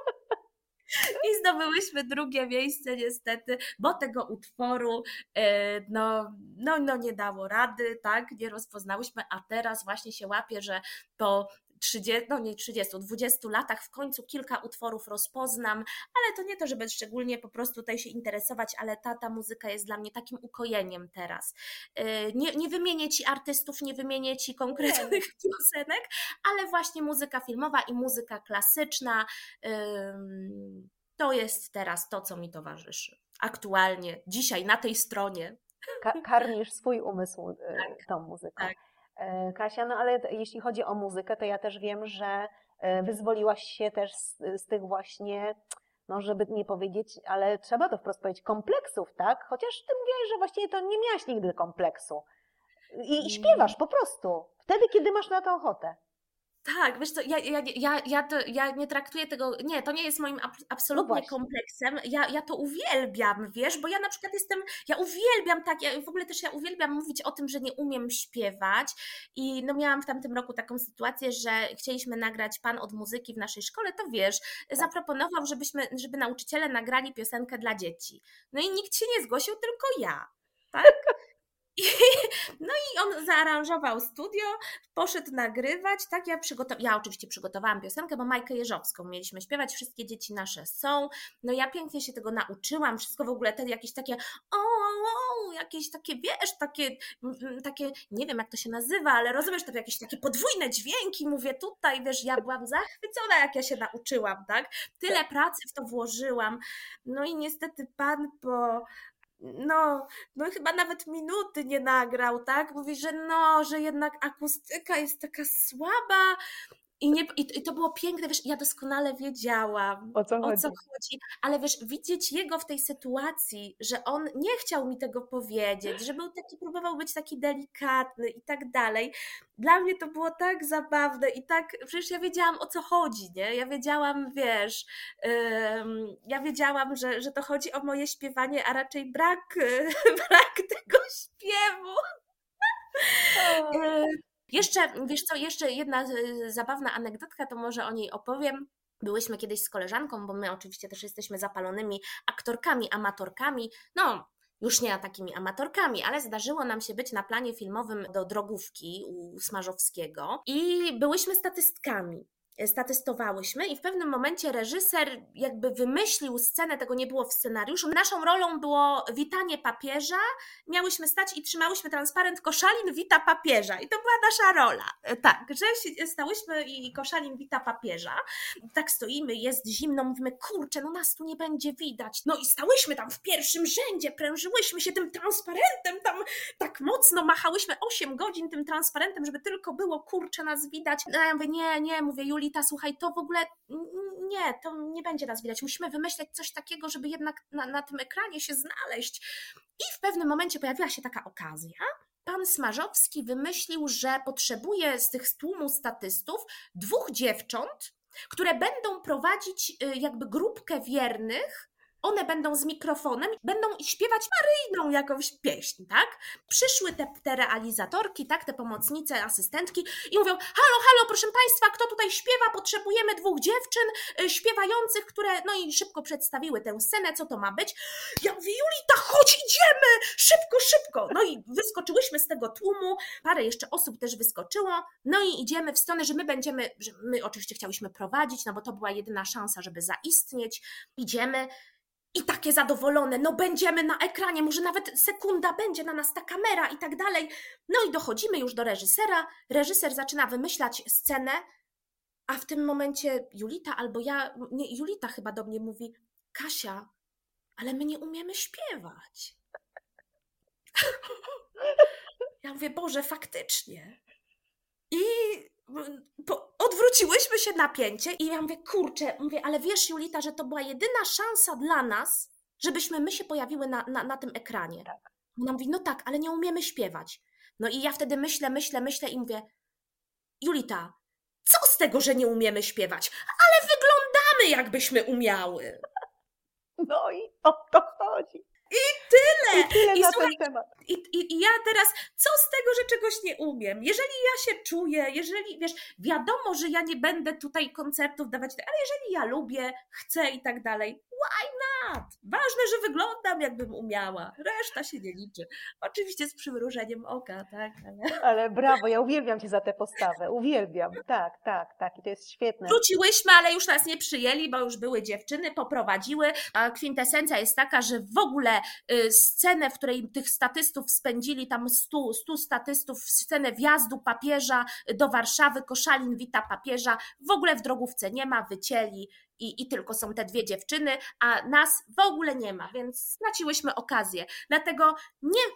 I zdobyłyśmy drugie miejsce niestety, bo tego utworu no nie dało rady, tak, nie rozpoznałyśmy, a teraz właśnie się łapie, że po 20 latach w końcu kilka utworów rozpoznam, ale to nie to, żeby szczególnie po prostu tutaj się interesować, ale ta muzyka jest dla mnie takim ukojeniem teraz. Nie wymienię Ci artystów, nie wymienię Ci konkretnych piosenek, ale właśnie muzyka filmowa i muzyka klasyczna to jest teraz to, co mi towarzyszy aktualnie, dzisiaj, na tej stronie. Karmisz swój umysł tą muzyką. Tak. Kasia, no ale jeśli chodzi o muzykę, to ja też wiem, że wyzwoliłaś się też z tych właśnie, no żeby nie powiedzieć, ale trzeba to wprost powiedzieć, kompleksów, tak? Chociaż ty mówiłaś, że właściwie to nie miałaś nigdy kompleksu i śpiewasz po prostu, wtedy kiedy masz na to ochotę. Tak, wiesz co, ja nie traktuję tego, nie, to nie jest moim absolutnie kompleksem, ja to uwielbiam, wiesz, bo ja na przykład ja uwielbiam mówić o tym, że nie umiem śpiewać i no miałam w tamtym roku taką sytuację, że chcieliśmy nagrać pan od muzyki w naszej szkole, to wiesz, tak. Zaproponował, żeby nauczyciele nagrali piosenkę dla dzieci, no i nikt się nie zgłosił, tylko ja, tak? No i on zaaranżował studio, poszedł nagrywać, tak, ja oczywiście przygotowałam piosenkę, bo Majkę Jeżowską mieliśmy śpiewać, wszystkie dzieci nasze są, no ja pięknie się tego nauczyłam, wszystko w ogóle, te jakieś takie jakieś takie, wiesz, takie, nie wiem jak to się nazywa, ale rozumiesz, to jakieś takie podwójne dźwięki, mówię tutaj, wiesz, ja byłam zachwycona, jak ja się nauczyłam, tak, tyle pracy w to włożyłam, no i niestety pan no chyba nawet minuty nie nagrał, tak? Mówi, że jednak akustyka jest taka słaba i to było piękne, wiesz, ja doskonale wiedziałam o co chodzi, ale wiesz, widzieć jego w tej sytuacji, że on nie chciał mi tego powiedzieć, że był taki, próbował być taki delikatny i tak dalej, dla mnie to było tak zabawne i tak, przecież ja wiedziałam o co chodzi, nie? Ja wiedziałam, wiesz, że to chodzi o moje śpiewanie, a raczej brak tego śpiewu. Jeszcze jedna zabawna anegdotka, to może o niej opowiem. Byłyśmy kiedyś z koleżanką, bo my oczywiście też jesteśmy zapalonymi aktorkami, amatorkami, już nie takimi amatorkami, ale zdarzyło nam się być na planie filmowym do drogówki u Smarzowskiego i byłyśmy statystkami. Statystowałyśmy i w pewnym momencie reżyser jakby wymyślił scenę, tego nie było w scenariuszu. Naszą rolą było witanie papieża, miałyśmy stać i trzymałyśmy transparent Koszalin wita papieża i to była nasza rola. Tak, że stałyśmy i Koszalin wita papieża, tak stoimy, jest zimno, mówimy kurczę, no nas tu nie będzie widać. No i stałyśmy tam w pierwszym rzędzie, prężyłyśmy się tym transparentem tam tak mocno, machałyśmy 8 godzin tym transparentem, żeby tylko było kurczę nas widać. No ja mówię, nie, mówię Juli, słuchaj, to w ogóle nie, to nie będzie nas widać. Musimy wymyśleć coś takiego, żeby jednak na tym ekranie się znaleźć. I w pewnym momencie pojawiła się taka okazja. Pan Smarzowski wymyślił, że potrzebuje z tych tłumu statystów 2 dziewcząt, które będą prowadzić jakby grupkę wiernych. One będą z mikrofonem, będą śpiewać maryjną jakąś pieśń, tak? Przyszły te realizatorki, tak? Te pomocnice, asystentki i mówią, halo, proszę Państwa, kto tutaj śpiewa? Potrzebujemy 2 dziewczyn śpiewających, które, i szybko przedstawiły tę scenę, co to ma być. Ja mówię, Julita, chodź, idziemy! Szybko! No i wyskoczyłyśmy z tego tłumu, parę jeszcze osób też wyskoczyło, i idziemy w stronę, że my oczywiście chciałyśmy prowadzić, bo to była jedyna szansa, żeby zaistnieć. Idziemy. I takie zadowolone, będziemy na ekranie, może nawet sekunda będzie na nas ta kamera i tak dalej. No i dochodzimy już do reżysera, reżyser zaczyna wymyślać scenę, a w tym momencie Julita Julita chyba do mnie mówi, Kasia, ale my nie umiemy śpiewać. Ja mówię, Boże, faktycznie. I odwróciłyśmy się napięcie i ja mówię, kurczę, ale wiesz, Julita, że to była jedyna szansa dla nas, żebyśmy my się pojawiły na tym ekranie. Tak. Ona mówi, no tak, ale nie umiemy śpiewać. No i ja wtedy myślę i mówię, Julita, co z tego, że nie umiemy śpiewać? Ale wyglądamy, jakbyśmy umiały. No i o to chodzi. I tyle na ten temat. I ja teraz, co z tego, że czegoś nie umiem? Jeżeli ja się czuję, jeżeli, wiesz, wiadomo, że ja nie będę tutaj koncertów dawać, ale jeżeli ja lubię, chcę i tak dalej, why not? Ważne, że wyglądam, jakbym umiała. Reszta się nie liczy. Oczywiście z przymrużeniem oka, tak. Ale brawo, ja uwielbiam cię za tę postawę. Uwielbiam, tak. I to jest świetne. Wróciłyśmy, ale już nas nie przyjęli, bo już były dziewczyny, poprowadziły. A kwintesencja jest taka, że w ogóle scenę, w której tych statystów spędzili tam 100 statystów, scenę wjazdu papieża do Warszawy, Koszalin wita papieża, w ogóle w drogówce nie ma, wycięli. I tylko są te dwie dziewczyny, a nas w ogóle nie ma, więc straciłyśmy okazję. Dlatego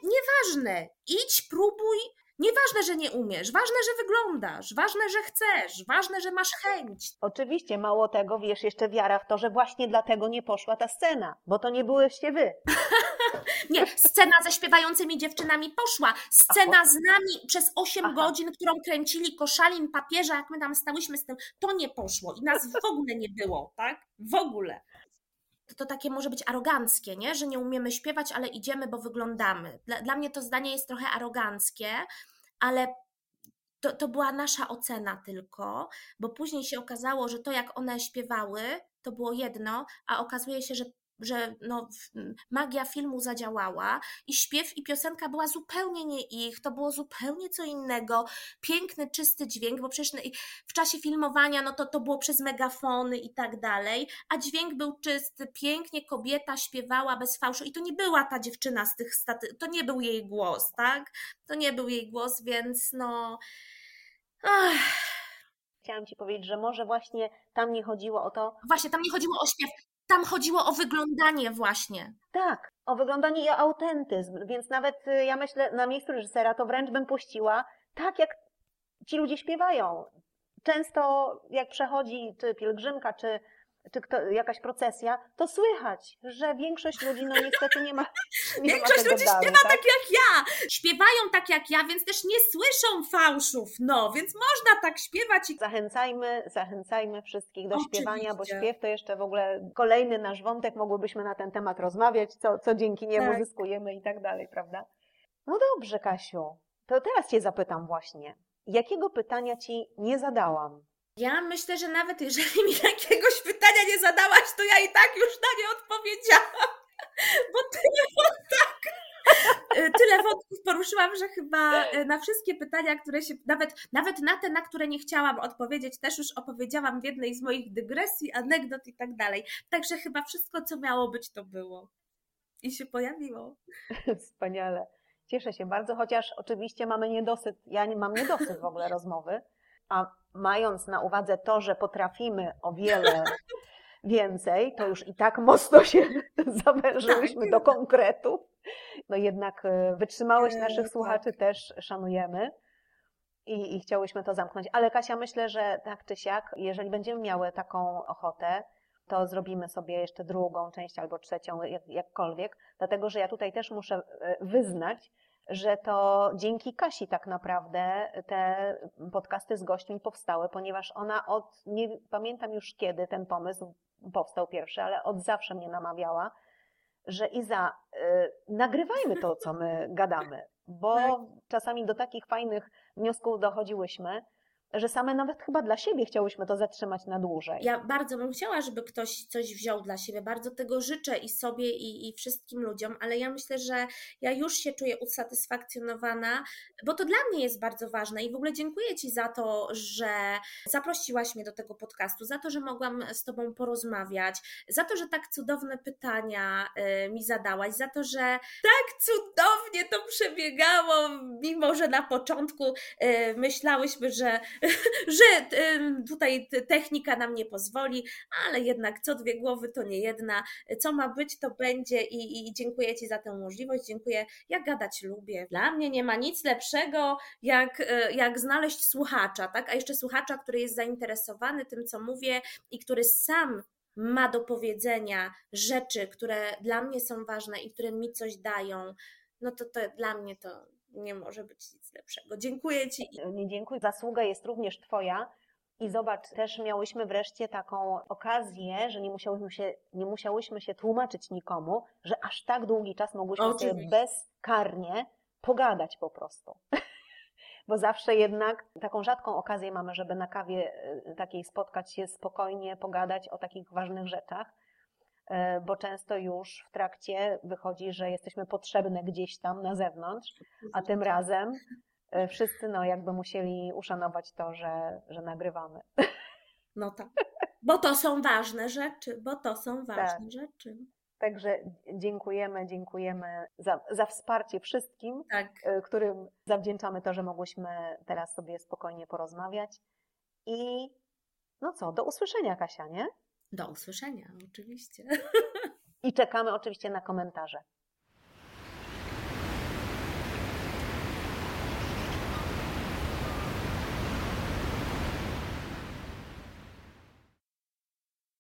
nieważne, idź, próbuj, nieważne, że nie umiesz, ważne, że wyglądasz, ważne, że chcesz, ważne, że masz chęć. Oczywiście, mało tego, wiesz, jeszcze wiara w to, że właśnie dlatego nie poszła ta scena, bo to nie byłyście wy. Nie, scena ze śpiewającymi dziewczynami poszła. Scena z nami przez 8 godzin, którą kręcili Koszalin, papieża, jak my tam stałyśmy z tym, to nie poszło i nas w ogóle nie było, tak? W ogóle. To takie może być aroganckie, nie? Że nie umiemy śpiewać, ale idziemy, bo wyglądamy. Dla mnie to zdanie jest trochę aroganckie, ale to była nasza ocena tylko, bo później się okazało, że to jak one śpiewały, to było jedno, a okazuje się, że no, magia filmu zadziałała i śpiew i piosenka była zupełnie nie ich, to było zupełnie co innego, piękny, czysty dźwięk, bo przecież w czasie filmowania no to było przez megafony i tak dalej, a dźwięk był czysty, pięknie kobieta śpiewała bez fałszu i to nie była ta dziewczyna z tych to nie był jej głos, tak? To nie był jej głos, więc no... Chciałam Ci powiedzieć, że może właśnie tam nie chodziło o to... Właśnie, tam nie chodziło o śpiew. Tam chodziło o wyglądanie właśnie. Tak, o wyglądanie i o autentyzm, więc nawet ja myślę, na miejscu reżysera to wręcz bym puściła tak, jak ci ludzie śpiewają. Często jak przechodzi czy pielgrzymka, czy jakaś procesja, to słychać, że większość ludzi no niestety nie ma większość ludzi śpiewa tak jak ja, śpiewają tak jak ja, więc też nie słyszą fałszów, no, więc można tak śpiewać. Zachęcajmy wszystkich do śpiewania, bo śpiew to jeszcze w ogóle kolejny nasz wątek, mogłybyśmy na ten temat rozmawiać, co dzięki niemu zyskujemy i tak dalej, prawda? No dobrze, Kasiu, to teraz Cię zapytam właśnie, jakiego pytania Ci nie zadałam? Ja myślę, że nawet jeżeli mi jakiegoś pytania nie zadałaś, to ja i tak już na nie odpowiedziałam, bo tyle wątków poruszyłam, że chyba na wszystkie pytania, które się, nawet na te, na które nie chciałam odpowiedzieć, też już opowiedziałam w jednej z moich dygresji, anegdot i tak dalej. Także chyba wszystko, co miało być, to było i się pojawiło. Wspaniale. Cieszę się bardzo, chociaż oczywiście mamy niedosyt, ja mam niedosyt w ogóle rozmowy, a mając na uwadze to, że potrafimy o wiele więcej, to już i tak mocno się zawężyłyśmy do konkretu. No jednak wytrzymałość naszych słuchaczy też szanujemy i chciałyśmy to zamknąć. Ale Kasia, myślę, że tak czy siak, jeżeli będziemy miały taką ochotę, to zrobimy sobie jeszcze drugą część albo trzecią, jakkolwiek. Dlatego, że ja tutaj też muszę wyznać, że to dzięki Kasi tak naprawdę te podcasty z gośćmi powstały, ponieważ ona nie pamiętam już kiedy ten pomysł powstał pierwszy, ale od zawsze mnie namawiała, że Iza, nagrywajmy to, co my gadamy, bo czasami do takich fajnych wniosków dochodziłyśmy, że same nawet chyba dla siebie chciałyśmy to zatrzymać na dłużej. Ja bardzo bym chciała, żeby ktoś coś wziął dla siebie, bardzo tego życzę i sobie i wszystkim ludziom, ale ja myślę, że ja już się czuję usatysfakcjonowana, bo to dla mnie jest bardzo ważne i w ogóle dziękuję Ci za to, że zaprosiłaś mnie do tego podcastu, za to, że mogłam z Tobą porozmawiać, za to, że tak cudowne pytania mi zadałaś, za to, że tak cudownie to przebiegało, mimo że na początku myślałyśmy, że że tutaj technika nam nie pozwoli, ale jednak co dwie głowy to nie jedna, co ma być to będzie i dziękuję Ci za tę możliwość, dziękuję, ja gadać lubię. Dla mnie nie ma nic lepszego jak znaleźć słuchacza, tak? A jeszcze słuchacza, który jest zainteresowany tym, co mówię i który sam ma do powiedzenia rzeczy, które dla mnie są ważne i które mi coś dają, no to dla mnie to nie może być nic lepszego. Dziękuję Ci. Dziękuję. Zasługa jest również Twoja i zobacz, też miałyśmy wreszcie taką okazję, że nie musiałyśmy się tłumaczyć nikomu, że aż tak długi czas mogłyśmy sobie bezkarnie pogadać po prostu. Bo zawsze jednak taką rzadką okazję mamy, żeby na kawie takiej spotkać się spokojnie, pogadać o takich ważnych rzeczach, bo często już w trakcie wychodzi, że jesteśmy potrzebne gdzieś tam na zewnątrz, a tym razem wszyscy jakby musieli uszanować to, że nagrywamy. No tak, bo to są ważne rzeczy, rzeczy. Także dziękujemy za wsparcie wszystkim, tak, którym zawdzięczamy to, że mogłyśmy teraz sobie spokojnie porozmawiać. I no co, do usłyszenia, Kasia, nie? Do usłyszenia, oczywiście. I czekamy oczywiście na komentarze.